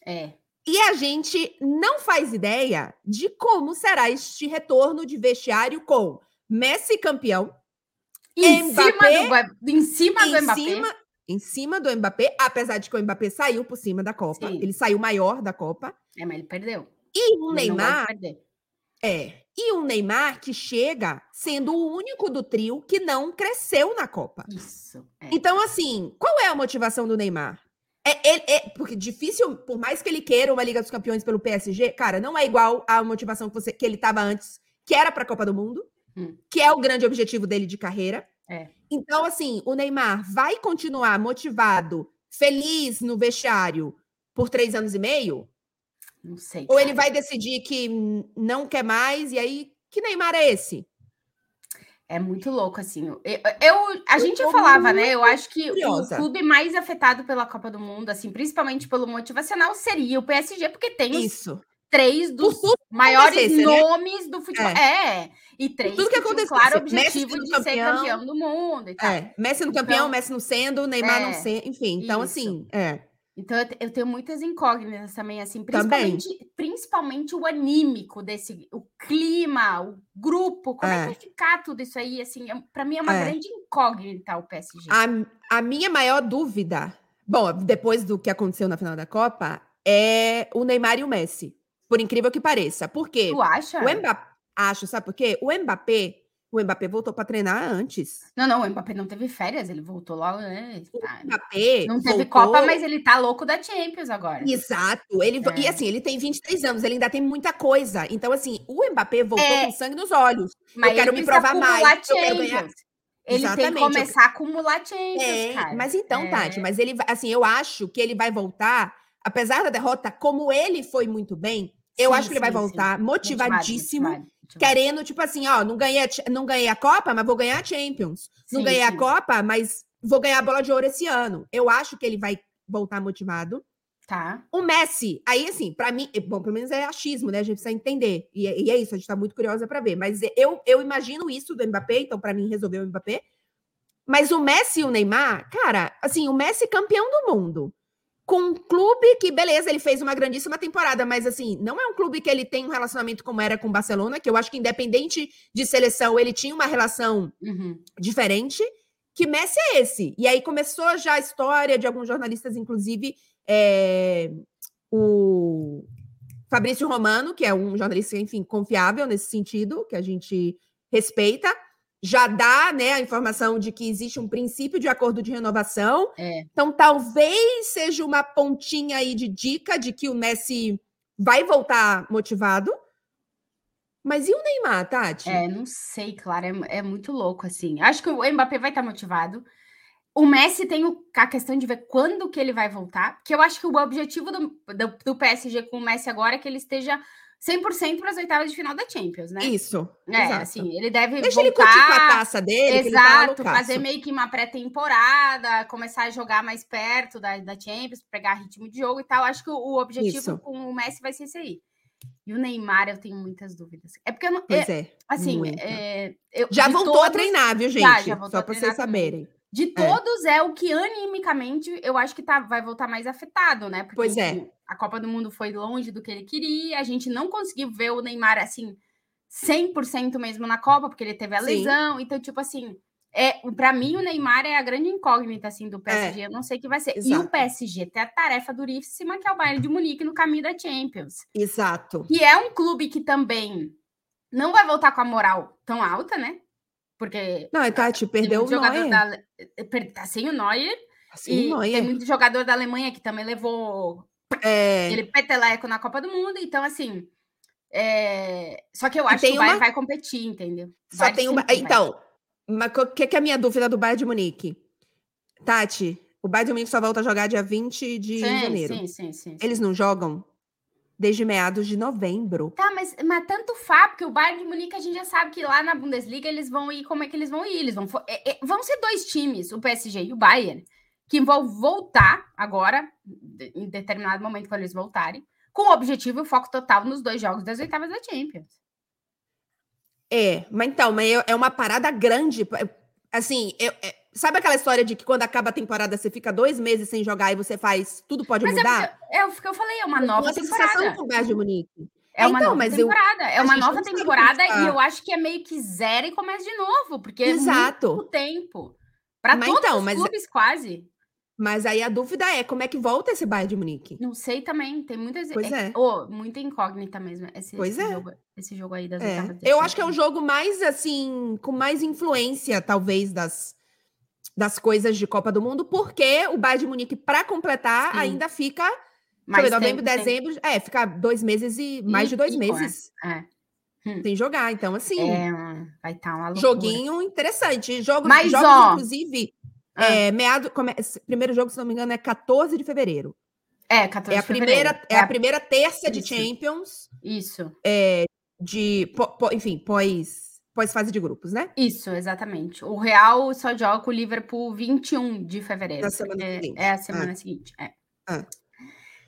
É. E a gente não faz ideia de como será este retorno de vestiário com Messi campeão, em cima do Mbappé, apesar de que o Mbappé saiu por cima da Copa. Sim. Ele saiu maior da Copa. É, mas ele perdeu. E o Neymar... E um Neymar que chega sendo o único do trio que não cresceu na Copa. Isso. É. Então, assim, qual é a motivação do Neymar? Porque difícil, por mais que ele queira uma Liga dos Campeões pelo PSG, cara, não é igual à motivação que ele estava antes, que era para a Copa do Mundo, que é o grande objetivo dele de carreira. É. Então, assim, o Neymar vai continuar motivado, feliz no vestiário por 3 anos e meio? Não sei. Ou ele vai decidir que não quer mais, e aí, que Neymar é esse? É muito louco, assim. A gente já falava, né? Eu acho que o clube mais afetado pela Copa do Mundo, assim, principalmente pelo motivacional, seria o PSG, porque tem os 3 dos maiores nomes, né, do futebol. E 3 tudo que tinham claro objetivo de campeão, ser campeão do mundo e tal. Messi no campeão, Messi não sendo, Neymar não sendo, enfim. Então, isso. Então, eu tenho muitas incógnitas também, assim, principalmente o anímico desse, o clima, o grupo, como é que vai ficar tudo isso aí, assim, para mim é uma grande incógnita o PSG. A minha maior dúvida, bom, depois do que aconteceu na final da Copa, é o Neymar e o Messi, por incrível que pareça, porque... Tu acha? O Mbappé, acho, sabe por quê? O Mbappé voltou para treinar antes. Não, o Mbappé não teve férias, ele voltou logo, né? O Mbappé não teve Copa, mas ele tá louco da Champions agora. Exato. E assim, ele tem 23 anos, ele ainda tem muita coisa. Então, assim, o Mbappé voltou com sangue nos olhos. Mas eu quero me provar mais. Eu quero ganhar. Ele tem que começar a acumular Champions, cara. Mas então, Tati, mas ele, assim, eu acho que ele vai voltar, apesar da derrota, como ele foi muito bem, eu acho que ele vai voltar motivadíssimo. Querendo, tipo assim, ó, não ganhei a Copa, mas vou ganhar a Champions. Não ganhei a Copa, mas vou ganhar a Bola de Ouro esse ano. Eu acho que ele vai voltar motivado. Tá. O Messi, aí assim, pra mim, bom, pelo menos é achismo, né? A gente precisa entender. E é isso, a gente tá muito curiosa pra ver. Mas eu imagino isso do Mbappé, então pra mim resolveu o Mbappé. Mas o Messi e o Neymar, cara, assim, o Messi campeão do mundo. Com um clube que, beleza, ele fez uma grandíssima temporada, mas, assim, não é um clube que ele tem um relacionamento como era com o Barcelona, que eu acho que, independente de seleção, ele tinha uma relação diferente. Que Messi é esse? E aí começou já a história de alguns jornalistas, inclusive o Fabrício Romano, que é um jornalista, enfim, confiável nesse sentido, que a gente respeita. Já dá, né, a informação de que existe um princípio de acordo de renovação. Então, talvez seja uma pontinha aí de dica de que o Messi vai voltar motivado. Mas e o Neymar, Tati? Não sei, Clara. É muito louco, assim. Acho que o Mbappé vai estar motivado. O Messi tem a questão de ver quando que ele vai voltar. Porque eu acho que o objetivo do PSG com o Messi agora é que ele esteja 100% para as oitavas de final da Champions, né? Isso. Exato. Assim, ele deve voltar... Deixa ele curtir com a taça dele. Exato, que ele tá fazer meio que uma pré-temporada, começar a jogar mais perto da Champions, pegar ritmo de jogo e tal. Acho que o objetivo com o Messi vai ser esse aí. E o Neymar, eu tenho muitas dúvidas. É porque eu não... assim, já voltou a treinar, viu, gente? Já voltou a treinar. Só para vocês saberem. De todos, é o que animicamente eu acho que vai voltar mais afetado, né? Porque, enfim, a Copa do Mundo foi longe do que ele queria, a gente não conseguiu ver o Neymar, assim, 100% mesmo na Copa, porque ele teve a lesão. Então, tipo assim, pra mim o Neymar é a grande incógnita, assim, do PSG, eu não sei o que vai ser. Exato. E o PSG tem a tarefa duríssima, que é o Bayern de Munique no caminho da Champions. Exato. E é um clube que também não vai voltar com a moral tão alta, né? Porque... Não, Tati, perdeu o Neuer. Tá sem o Neuer. Tem muito jogador da Alemanha que também levou Ele peteleco na Copa do Mundo, então assim... Só que eu acho que o Bayern vai competir, entendeu? Só tem uma... Então, o que é a minha dúvida do Bayern de Munique? Tati, o Bayern de Munique só volta a jogar dia 20 de janeiro. Sim. Eles não jogam desde meados de novembro. Tá, mas tanto faz, porque o Bayern de Munique a gente já sabe que lá na Bundesliga eles vão ir, como é que eles vão ir? Eles vão ser dois times, o PSG e o Bayern, que vão voltar agora, em determinado momento quando eles voltarem, com o objetivo e o foco total nos dois jogos das oitavas da Champions. Mas é uma parada grande. Assim, sabe aquela história de que quando acaba a temporada você fica 2 meses sem jogar e você faz, tudo pode mudar? É o que eu falei, é uma nova temporada. Com o Bayern de Munique. É uma nova temporada e eu acho que é meio que zero e começa de novo, porque é muito tempo. Para todos os clubes, quase. Mas aí a dúvida é, como é que volta esse Bayern de Munique? Não sei também, tem muitas... muita incógnita mesmo, esse jogo aí das oitavas. Eu acho que é um jogo mais, assim, com mais influência, talvez, das coisas de Copa do Mundo, porque o Bayern de Munique, para completar, ainda fica novembro, dezembro, fica 2 meses e mais de 2 meses. Sem jogar, então assim, vai estar uma loucura. Joguinho interessante, jogos inclusive, primeiro jogo, se não me engano, é 14 de fevereiro. 14 de fevereiro. A primeira terça de Champions. Isso. Pós fase de grupos, né? Isso, exatamente. O Real só joga com o Liverpool 21 de fevereiro. Na semana seguinte. É a semana seguinte.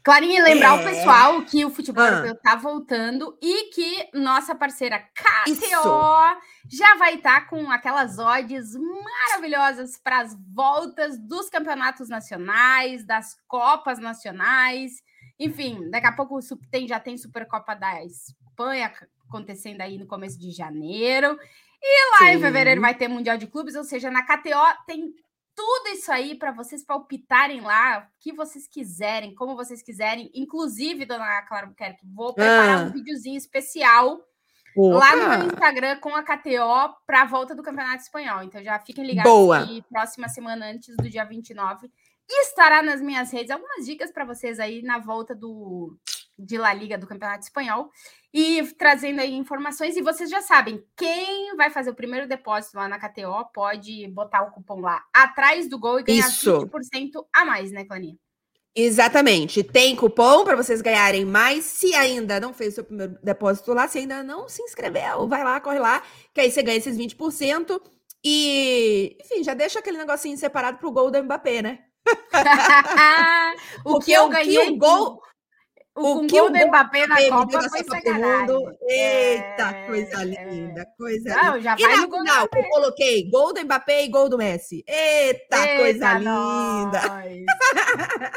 Clarinha, lembrar o pessoal que o futebol europeu tá voltando e que nossa parceira KTO já vai estar com aquelas odds maravilhosas para as voltas dos campeonatos nacionais, das Copas nacionais. Enfim, daqui a pouco já tem Supercopa da Espanha acontecendo aí no começo de janeiro. E lá em fevereiro vai ter Mundial de Clubes, ou seja, na KTO tem... tudo isso aí para vocês palpitarem lá o que vocês quiserem, como vocês quiserem. Inclusive, dona Clara Albuquerque, vou preparar um videozinho especial lá no meu Instagram com a KTO para a volta do Campeonato Espanhol. Então já fiquem ligados que próxima semana, antes do dia 29, estará nas minhas redes algumas dicas para vocês aí na volta de La Liga do Campeonato Espanhol e trazendo aí informações. E vocês já sabem, quem vai fazer o primeiro depósito lá na KTO pode botar o cupom lá atrás do gol e ganhar 20% a mais, né, Clarinha? Exatamente. Tem cupom para vocês ganharem mais. Se ainda não fez o seu primeiro depósito lá, se ainda não se inscreveu, vai lá, corre lá, que aí você ganha esses 20%. E, enfim, já deixa aquele negocinho separado pro gol do Mbappé, né? O gol do Mbappé na Copa do Mundo. Eita, coisa linda, coisa linda. E na final, eu coloquei gol do Mbappé e gol do Messi. Eita coisa linda.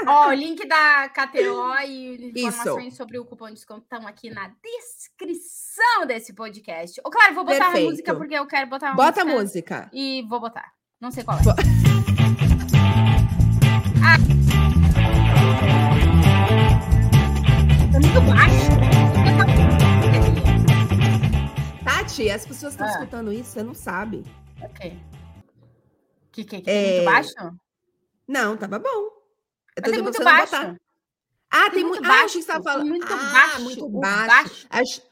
Ó, o link da KTO e informações sobre o cupom de desconto estão aqui na descrição desse podcast. Claro, vou botar a música, porque eu quero botar uma música. Bota a música. E vou botar. Não sei qual é. Muito baixo. Tati, as pessoas estão escutando isso, você não sabe. Ok. Que muito baixo? Não, tava bom. Tem muito baixo. Botar. Tem muito baixo. Achei que você estava falando. Muito baixo. Achei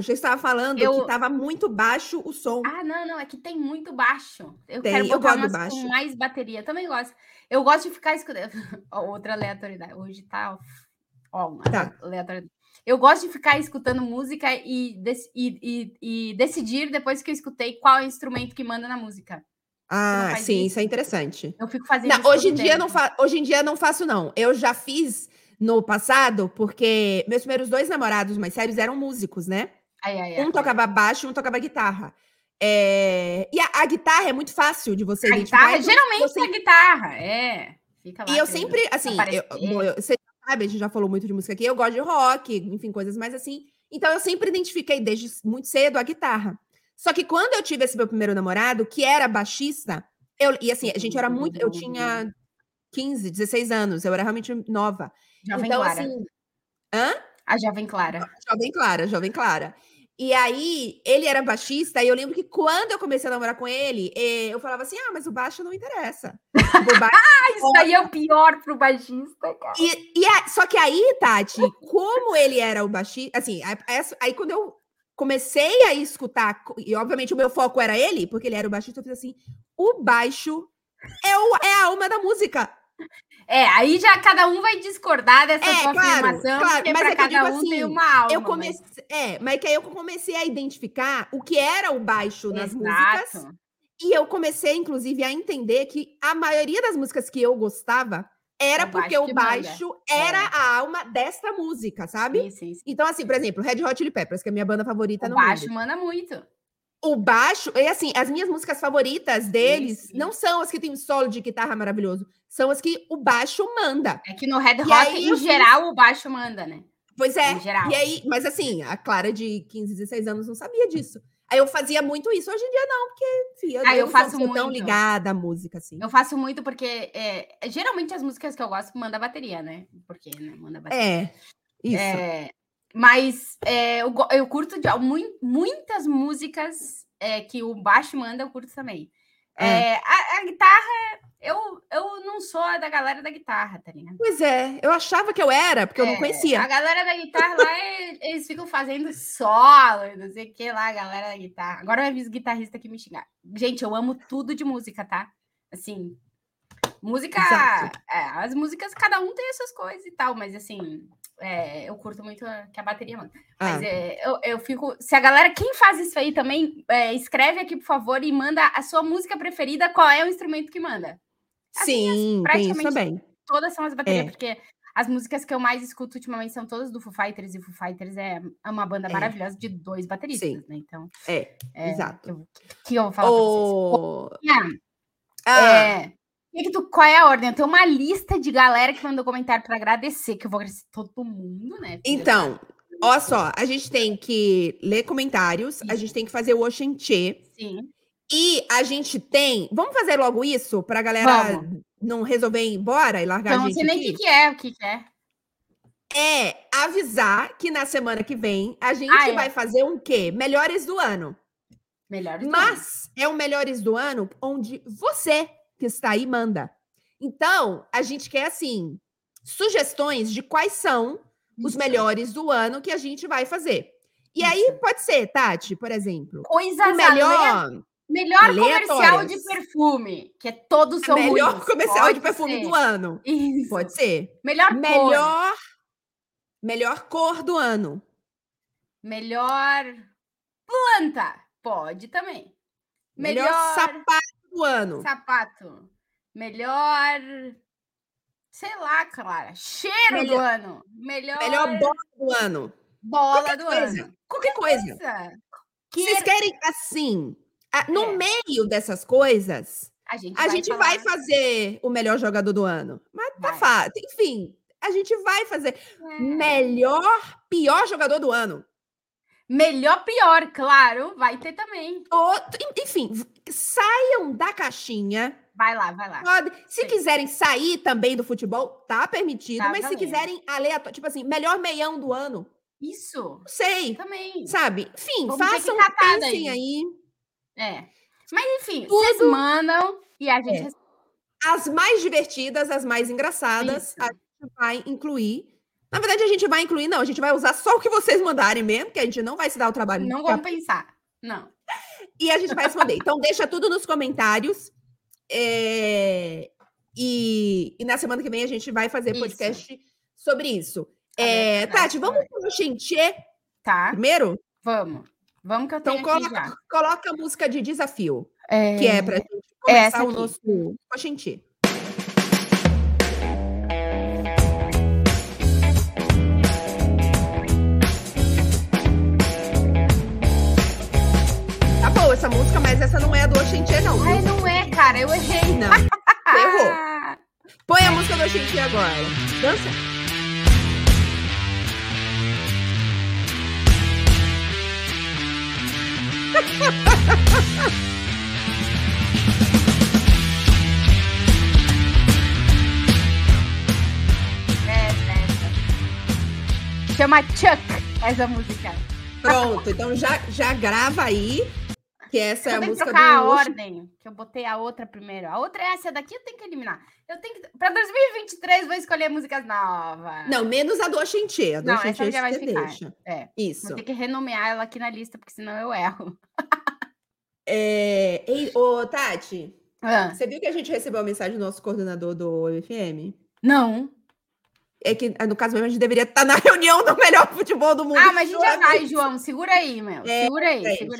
que você estava falando que estava muito baixo o som. Não, é que tem muito baixo. Quero botar com mais bateria. Também gosto. Eu gosto de ficar escutando. Outra aleatoriedade. Hoje tá... Eu gosto de ficar escutando música e decidir depois que eu escutei qual é o instrumento que manda na música. Isso é interessante. Eu fico fazendo isso. Hoje em dia não faço, não. Eu já fiz no passado, porque meus primeiros 2 namorados mais sérios eram músicos, né? Tocava baixo e um tocava guitarra. E a guitarra é muito fácil de você... E eu sempre, assim... a gente já falou muito de música aqui, eu gosto de rock, enfim, coisas mais assim. Então, eu sempre identifiquei desde muito cedo a guitarra. Só que quando eu tive esse meu primeiro namorado, que era baixista, eu tinha 15, 16 anos, eu era realmente nova. Jovem Clara. Jovem Clara. E aí, ele era baixista, e eu lembro que quando eu comecei a namorar com ele, eu falava assim, ah, mas o baixo não interessa. Ah, isso aí é o pior pro baixista, cara. Só que aí, Tati, como ele era o baixista, assim, aí quando eu comecei a escutar, e obviamente o meu foco era ele, porque ele era o baixista, eu fiz assim, o baixo é a alma da música. É, aí já cada um vai discordar dessa sua afirmação, claro, porque para cada um assim, tem uma alma. Mas que aí eu comecei a identificar o que era o baixo nas músicas, e eu comecei, inclusive, a entender que a maioria das músicas que eu gostava era porque o baixo era a alma desta música, sabe? Sim. Então, assim, por exemplo, Red Hot Chili Peppers, que é a minha banda favorita no mundo. O baixo manda muito. O baixo, e assim, as minhas músicas favoritas deles não são as que tem solo de guitarra maravilhoso, são as que o baixo manda. É que no Red Hot, em geral, o baixo manda, né? Pois é, e aí, mas assim, a Clara de 15, 16 anos não sabia disso. Aí eu fazia muito isso, hoje em dia não, porque, enfim, eu faço não sou muito tão ligada à música, assim. Eu faço muito porque, geralmente as músicas que eu gosto manda bateria, né? Porque, né, manda bateria. É, isso. Mas eu curto muitas músicas que o baixo manda, eu curto também. A guitarra, eu não sou da galera da guitarra, tá ligado? Pois é, eu achava que eu era, porque eu não conhecia. A galera da guitarra lá, eles ficam fazendo solo, não sei o que lá, a galera da guitarra. Agora eu aviso guitarrista que me xingar. Gente, eu amo tudo de música, tá? Assim, música... as músicas, cada um tem as suas coisas e tal, mas assim... eu curto muito que a bateria manda. Mas eu fico... Se a galera... Quem faz isso aí também, escreve aqui, por favor, e manda a sua música preferida, qual é o instrumento que manda. Sim, tem isso também. Todas são as baterias, porque as músicas que eu mais escuto ultimamente são todas do Foo Fighters, e Foo Fighters é uma banda maravilhosa de dois bateristas, né? Então... exato. Que eu vou falar pra vocês. Qual é a ordem? Eu tenho uma lista de galera que mandou comentário para agradecer, que eu vou agradecer todo mundo, né? Então, olha só, a gente tem que ler comentários, a gente tem que fazer o OxenTchê. Sim. E a gente tem... Vamos fazer logo isso para a galera não resolver ir embora e largar a gente aqui? Não sei nem o que é. É avisar que na semana que vem a gente vai fazer um quê? Melhores do ano. Mas é o Melhores do Ano onde você... que está aí, manda. Então, a gente quer, assim, sugestões de quais são os melhores do ano que a gente vai fazer. E aí, pode ser, Tati, por exemplo. Coisas melhor comercial de perfume, que é todo seu mundo. Melhor comercial de perfume do ano. Isso. Pode ser. Melhor cor do ano. Melhor planta. Pode também. Melhor sapato. Ano. Sapato. Melhor. Sei lá, Clara. Cheiro do ano. Melhor bola do ano. Qualquer coisa. Vocês querem assim? No meio dessas coisas, a gente vai fazer o melhor jogador do ano. Mas tá fácil. Enfim, a gente vai fazer melhor, pior jogador do ano. Melhor, pior, claro, vai ter também. Enfim, saiam da caixinha. Vai lá. Se quiserem sair também do futebol, tá permitido, mas se quiserem aleatório, tipo assim, melhor meião do ano. Isso. Não sei. Também. Sabe? Enfim, pensem aí. Mas enfim, vocês mandam e a gente... As mais divertidas, as mais engraçadas, a gente vai incluir. Na verdade, a gente vai usar só o que vocês mandarem mesmo, porque a gente não vai se dar o trabalho. Não vamos pensar, não. E a gente vai responder. Então, deixa tudo nos comentários. E na semana que vem a gente vai fazer podcast sobre isso. Tati, vamos pro OxenTchê? Tá. Primeiro? Vamos que eu tenho aqui já. Coloca a música de desafio, que é pra gente começar o nosso OxenTchê. Essa música, mas essa não é a do OxenTchê, não. Ai, não é, cara. Eu errei. Não. Você errou. Põe a música do OxenTchê agora. Dança. Chama Chuck essa música. Pronto, então já grava aí, que essa é a música do Luxo. Eu tenho que trocar a ordem, que eu botei a outra primeiro. A outra é essa daqui, eu tenho que eliminar. Para 2023, vou escolher músicas novas. Não, menos a do OxenTchê. A do OxenTchê já vai ficar. Deixa. É. Isso. Vou ter que renomear ela aqui na lista, porque senão eu erro. Ei, ô, Tati, você viu que a gente recebeu a mensagem do nosso coordenador do OFM? Não. É que, no caso mesmo, a gente deveria estar na reunião do melhor futebol do mundo. Ah, mas a gente já vai, João. Segura aí, meu. Segura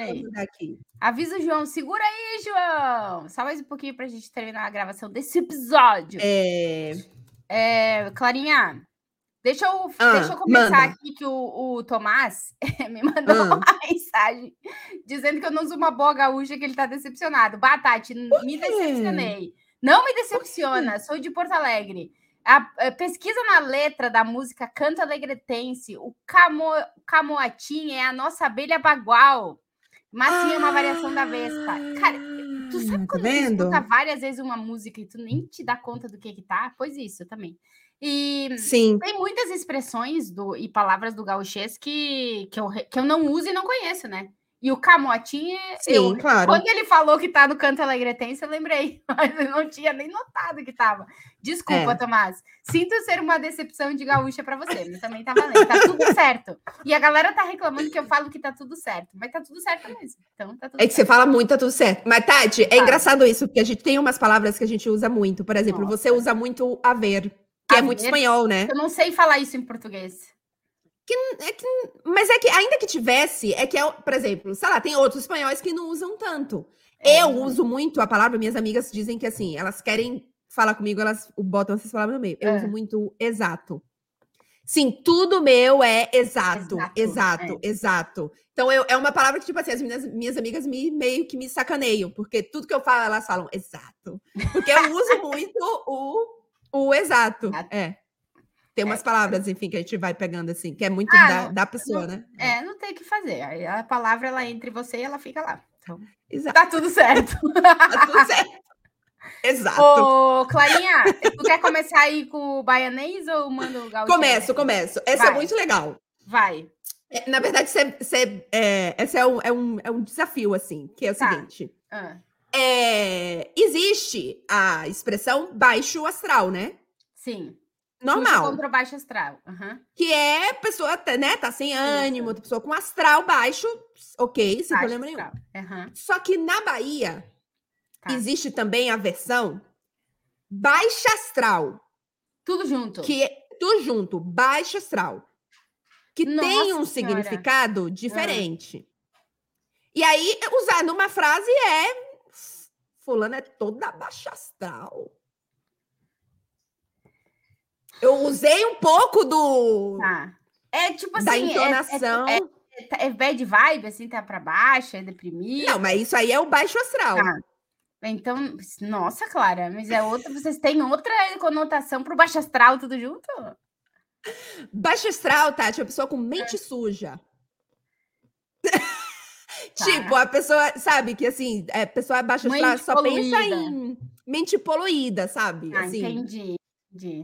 aí. Aqui. Avisa o João. Segura aí, João. Só mais um pouquinho pra gente terminar a gravação desse episódio. Clarinha, deixa eu começar aqui que o Tomás me mandou uma mensagem dizendo que eu não uso uma boa gaúcha, que ele tá decepcionado. Bah, Tati, me decepcionei. Não me decepciona. Sou de Porto Alegre. Pesquisa na letra da música Canto Alegretense, o camoatim é a nossa abelha bagual, mas sim é uma variação da vespa. Cara, tu sabe quando você escuta várias vezes uma música e tu nem te dá conta do que tá? Pois isso, eu também. E sim. Tem muitas expressões e palavras do gauchês que eu não uso e não conheço, né? E o camoatim, claro. Quando ele falou que tá no Canto Alegretense, eu lembrei, mas eu não tinha nem notado que tava. Desculpa, Tomás. Sinto ser uma decepção de gaúcha pra você, mas também tá valendo, tá tudo certo. E a galera tá reclamando que eu falo que tá tudo certo, mas tá tudo certo mesmo. Então, tá tudo certo. Que você fala muito, tá tudo certo. Mas, Tati, é engraçado isso, porque a gente tem umas palavras que a gente usa muito. Por exemplo, você usa muito haver, que é muito espanhol, né? Eu não sei falar isso em português. Mas é que, ainda que tivesse, por exemplo, sei lá, tem outros espanhóis que não usam tanto. Eu uso muito a palavra, minhas amigas dizem que assim, elas querem falar comigo, elas botam essas palavras no meio. Eu uso muito exato. Sim, tudo meu é exato. Então, é uma palavra que, tipo assim, as minhas amigas meio que me sacaneiam, porque tudo que eu falo, elas falam exato. Porque eu uso muito o exato. Tem umas palavras, enfim, que a gente vai pegando, assim, que é muito da pessoa, né? Não tem o que fazer. A palavra, ela entra em você e ela fica lá. Então, exato. Tá tudo certo. Exato. Ô, Clarinha, tu quer começar aí com o baianês ou manda o gaúcho? Começo. Essa é muito legal. Vai. Na verdade, esse é um desafio, assim, que é o seguinte. Existe a expressão baixo astral, né? Sim. Normal. Contra o baixo astral. Uhum. Que é pessoa, né? Tá sem ânimo, pessoa com astral baixo, ok, sem problema nenhum. Uhum. Só que na Bahia existe também a versão baixa astral. Tudo junto. Tudo junto, baixa astral. Que tem um significado diferente. E aí, usar numa frase fulano é toda baixa astral. Eu usei um pouco do... É tipo assim... Da entonação. É bad vibe, assim, tá pra baixo, é deprimido. Não, mas isso aí é o baixo astral. Então, nossa, Clara, mas vocês têm outra conotação pro baixo astral tudo junto? Baixo astral, Tati, é a pessoa com mente suja. Tipo, a pessoa, sabe, que assim, a pessoa baixa astral só pensa em mente poluída, sabe? Assim. Entendi.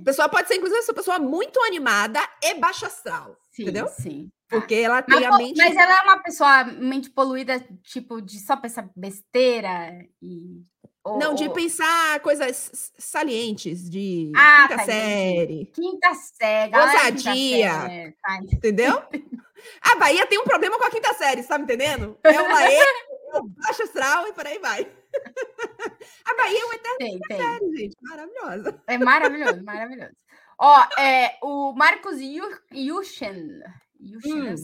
Pessoa pode ser, inclusive, essa pessoa muito animada e baixa astral, entendeu? Sim. Porque ela tem a mente... Mas ela é uma pessoa, mente poluída, tipo, de só pensar besteira e... de pensar coisas salientes, de quinta série. Quinta série. Ousadia, entendeu? A Bahia tem um problema com a quinta série, você tá me entendendo? É o laê, é o baixo astral e por aí vai. A Bahia é uma eterna, gente. Maravilhosa. É maravilhoso. Ó, o Marcos Yushen.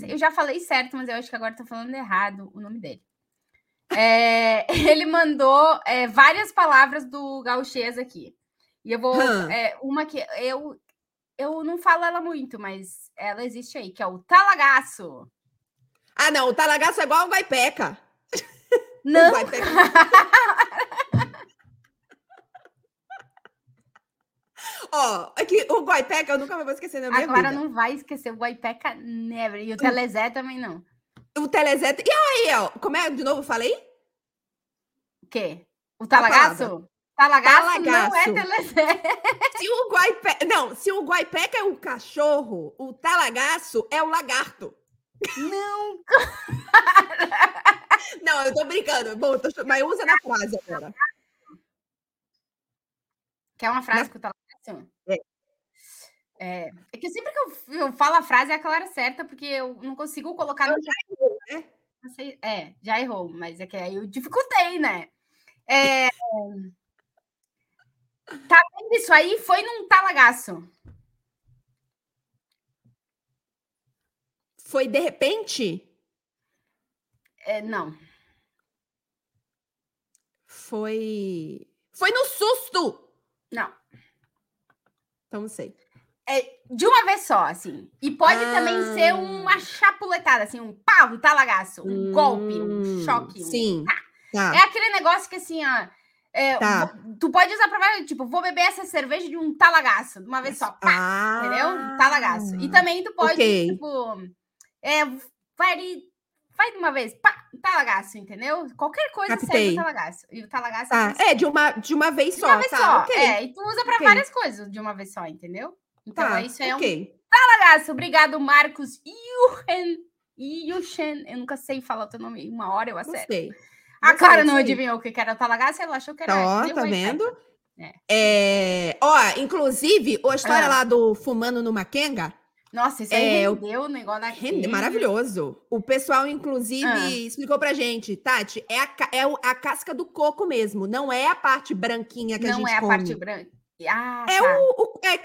Eu já falei certo, mas eu acho que agora tô falando errado o nome dele. Ele mandou várias palavras do gauchês aqui. E eu vou... uma que eu não falo ela muito, mas ela existe aí, que é o talagaço. Ah, não. O talagaço é igual o guaipeca. Não. Ó, aqui o guaipeca eu nunca mais vou esquecer na minha vida. Agora não vai esquecer o guaipeca never. E o Telezé também não. O Telezé... E aí, ó. Como é? De novo, falei? O quê? O talagaço? Talagaço não é Telezé. Se o guaipeca é o cachorro, o talagaço é o lagarto. Não! Não, eu tô brincando. Bom, mas usa na frase agora. Quer uma frase que eu tô lá? Assim? É que sempre que eu falo a frase é aquela hora certa, porque eu não consigo colocar... Eu já errou, né? Não sei, já errou, mas é que aí eu dificultei, né? Tá vendo isso aí? Foi num talagaço. Foi de repente? Não. Foi no susto! Não. Então, não sei. De uma vez só, assim. E pode também ser uma chapuletada, assim, um pau, um talagaço, um golpe, um choque. Sim. Tá. É aquele negócio que, assim, ó... Tu pode usar pra... Tipo, vou beber essa cerveja de um talagaço, de uma vez só. Pá, entendeu? Um talagaço. E também tu pode, tipo... Vai de uma vez, pá, talagaço, entendeu? Qualquer coisa serve o talagaço. E o talagaço... De uma vez só. Okay. E tu usa pra várias coisas de uma vez só, entendeu? Então, isso é um talagaço. Obrigado, Marcos Yushen. Eu nunca sei falar o teu nome. Uma hora eu acerto. A Clara não adivinhou o que era o talagaço, ela achou que era... Tá vendo? Inclusive, a história lá do fumando no Maquenga... Nossa, isso aí rendeu o negócio daqui. Maravilhoso. O pessoal, inclusive, explicou pra gente. Tati, é a casca do coco mesmo. Não é a parte branquinha que a gente come. Não é a parte branca.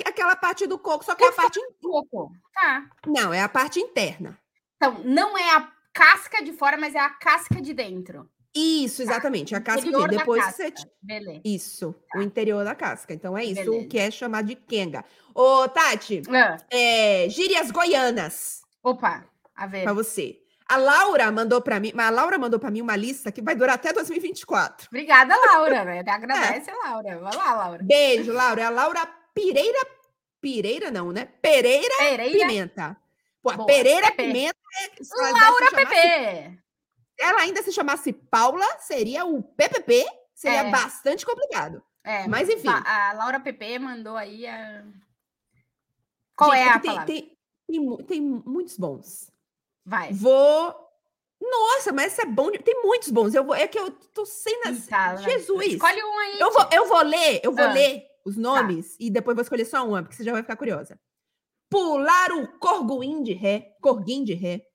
Aquela parte do coco, só que é a parte interna. Tá. Não, é a parte interna. Então, não é a casca de fora, mas é a casca de dentro. Isso, exatamente. A casca de dentro. Depois casca. Você... Beleza. Isso, tá. O interior da casca. Então, é isso. Beleza. O que é chamado de quenga. Ô, Tati, gírias goianas. Opa, a ver. Pra você. A Laura mandou pra mim uma lista que vai durar até 2024. Obrigada, Laura. Agradece a Laura. Vai lá, Laura. Beijo, Laura. É a Laura Pereira não, né? Pereira Pimenta. Pô, boa. Pereira Pepe. Pimenta. Laura Pepe. Ela ainda se chamasse Paula, seria o PPP, seria bastante complicado. Mas enfim. A Laura PP mandou aí a... Qual é a palavra? Tem muitos bons. Vai. Nossa, mas essa é bom. Tem muitos bons. É que eu tô sem... Jesus! Escolhe um aí. Eu vou ler os nomes e depois vou escolher só uma, porque você já vai ficar curiosa. Pular o corguim de ré.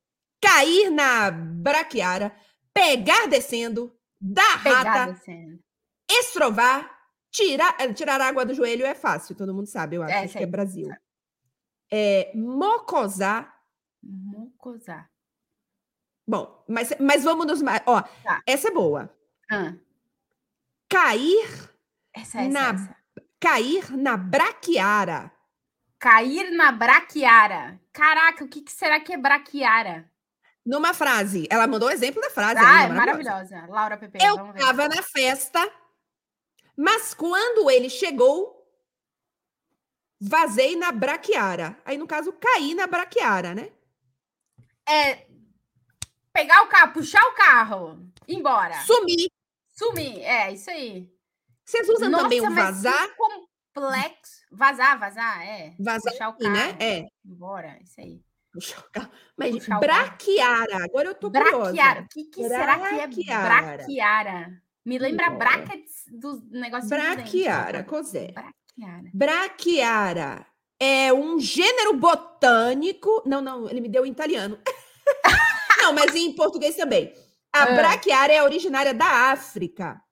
Cair na braquiara, pegar descendo, dar rata, estrovar, tirar água do joelho é fácil, todo mundo sabe, eu acho, acho que é Brasil. Mocosar. Bom, mas vamos nos mais. Ó, essa é boa. Cair Cair na braquiara. Cair na braquiara. Caraca, o que será que é braquiara? Numa frase. Ela mandou o exemplo da frase. Ah, é maravilhosa. Laura Pepe, vamos ver. Eu estava na festa, mas quando ele chegou, vazei na braquiara. Aí, no caso, caí na braquiara, né? Pegar o carro, puxar o carro, ir embora. Sumir, isso aí. Vocês usam também o vazar? Que complexo. Vazar, Vazar, puxar o carro, né? Ir embora, isso aí. Mas braquiara, agora eu tô curiosa. Braquiara, o que será que é braquiara? Me lembra braca do negócio. Braquiara, cosé. Braquiara é um gênero botânico. Não, ele me deu em italiano. Não, mas em português também. A braquiara é originária da África.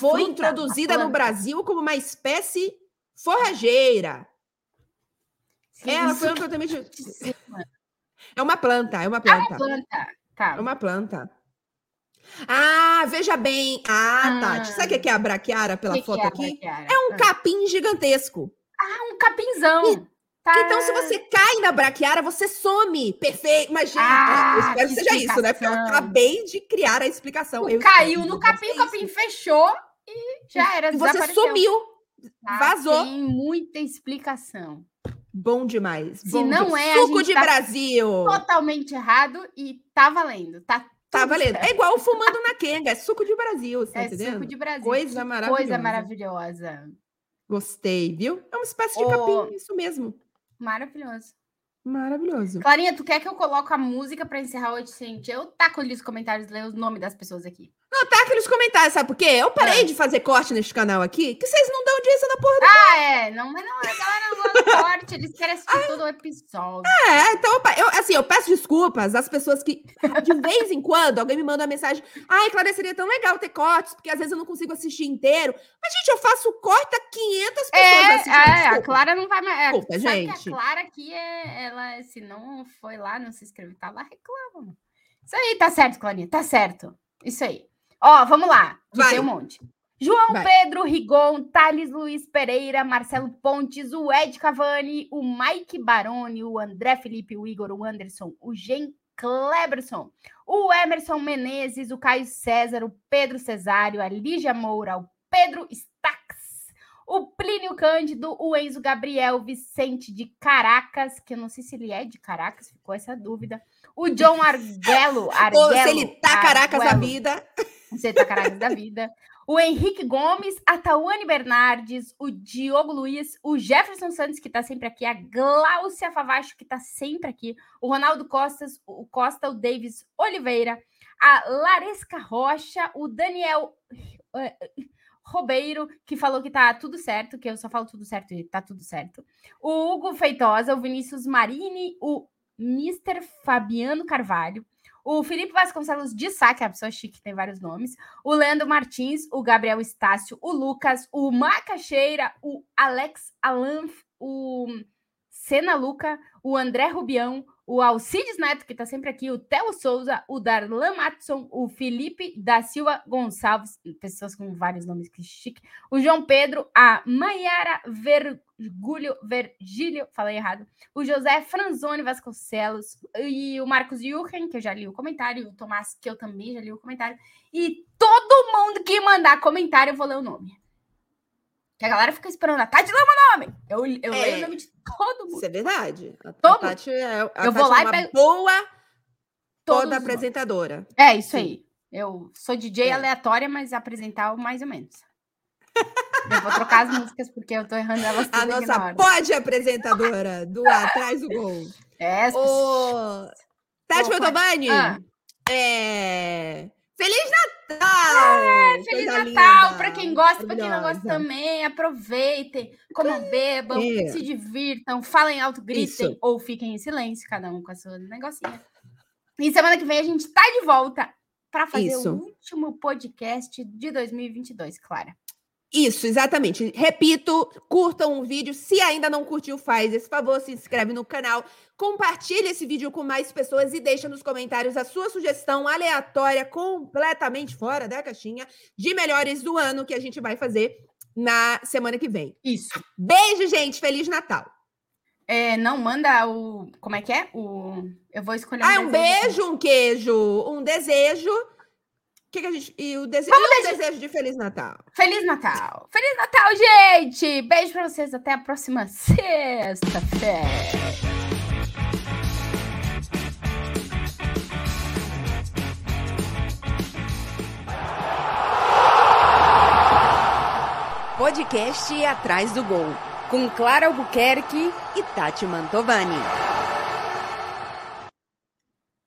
Foi introduzida no Brasil como uma espécie forrageira. Ela foi totalmente... É uma planta. Tá. É uma planta. Ah, veja bem. Tati, sabe o que é a braquiara pela foto aqui? É um capim gigantesco. Um capinzão. Então, se você cai na braquiara, você some. Perfeito. Imagina. Eu espero que seja isso, né? Porque eu acabei de criar a explicação. Caiu no capim, o capim fechou e já era. E você sumiu. Vazou. Tem muita explicação. Bom demais. Suco de Brasil. Totalmente errado e tá valendo. Tá valendo. Certo. É igual fumando na quenga. É suco de Brasil, você tá entendendo? É suco de Brasil. Coisa maravilhosa. Gostei, viu? É uma espécie de capim, isso mesmo. Maravilhoso. Maravilhoso. Clarinha, tu quer que eu coloque a música para encerrar o OxenTchê? Eu taco ali os comentários, leio o nome das pessoas aqui. Não, taca nos comentários, sabe por quê? Eu parei de fazer corte neste canal aqui, que vocês não dão audiência na porra do canal. Não, mas não, a galera não dá corte, eles querem assistir todo o episódio. Então, eu peço desculpas às pessoas que, de vez em quando, alguém me manda uma mensagem, Clara, seria tão legal ter cortes, porque às vezes eu não consigo assistir inteiro. Mas, gente, eu faço corte a 500 pessoas assistindo. A Clara não vai mais... Desculpa, gente. A Clara aqui, ela, se não foi lá, não se inscreveu, tá lá, reclama. Isso aí, tá certo, Clarinha, tá certo. Isso aí. Ó, vamos lá, tem um monte. João, Pedro, Rigon, Thales Luiz Pereira, Marcelo Pontes, o Ed Cavani, o Mike Baroni, o André Felipe, o Igor, o Anderson, o Gen Cleberson, o Emerson Menezes, o Caio César, o Pedro Cesário, a Lígia Moura, o Pedro Stax, o Plínio Cândido, o Enzo Gabriel, Vicente de Caracas, que eu não sei se ele é de Caracas, ficou essa dúvida. O John Arguello, se ele tá Caracas da vida... Você tá Caracas da vida. O Henrique Gomes, a Tauane Bernardes, o Diogo Luiz, o Jefferson Santos, que tá sempre aqui, a Glaucia Favacho, que tá sempre aqui, o Ronaldo Costas, o Costa, o Davis Oliveira, a Laresca Rocha, o Daniel Robeiro, que falou que tá tudo certo, que eu só falo tudo certo e tá tudo certo, o Hugo Feitosa, o Vinícius Marini, o Mr. Fabiano Carvalho, o Felipe Vasconcelos de Sá, que é a pessoa chique, tem vários nomes, o Leandro Martins, o Gabriel Estácio, o Lucas, o Macaxeira, o Alex Alan, o Sena Luca, o André Rubião, o Alcides Neto, que tá sempre aqui, o Theo Souza, o Darlan Matson, o Felipe da Silva Gonçalves, pessoas com vários nomes, que chique, o João Pedro, a Maiara Vergílio, falei errado, o José Franzoni Vasconcelos, e o Marcos Jürgen, que eu já li o comentário, e o Tomás, que eu também já li o comentário, e todo mundo que mandar comentário, eu vou ler o nome. Que a galera fica esperando, a Tati leva nome. Eu leio o nome de todo mundo. Isso é verdade. A Tati é uma boa toda apresentadora. É, isso aí. Eu sou DJ aleatória, mas apresentar mais ou menos. Eu vou trocar as músicas porque eu tô errando elas todas. A nossa pod apresentadora do Atrás do Gol. Tati Mantovani. Feliz Natal! Feliz Coisa Natal linda. Pra quem gosta, pra quem não gosta também. Aproveitem, comam, bebam, se divirtam, falem alto, gritem ou fiquem em silêncio, cada um com a sua negocinha. E semana que vem a gente tá de volta pra fazer o último podcast de 2022, Clara. Isso, exatamente. Repito, curtam o vídeo. Se ainda não curtiu, faz esse favor, se inscreve no canal, compartilha esse vídeo com mais pessoas e deixa nos comentários a sua sugestão aleatória, completamente fora da caixinha, de melhores do ano que a gente vai fazer na semana que vem. Isso. Beijo, gente. Feliz Natal. Não, manda o... Como é que é? Eu vou escolher um beijo, um queijo, um desejo... Que a gente... E o desejo, desejo de Feliz Natal. Feliz Natal. Feliz Natal, gente! Beijo pra vocês. Até a próxima sexta-feira. Podcast Atrás do Gol. Com Clara Albuquerque e Tati Mantovani.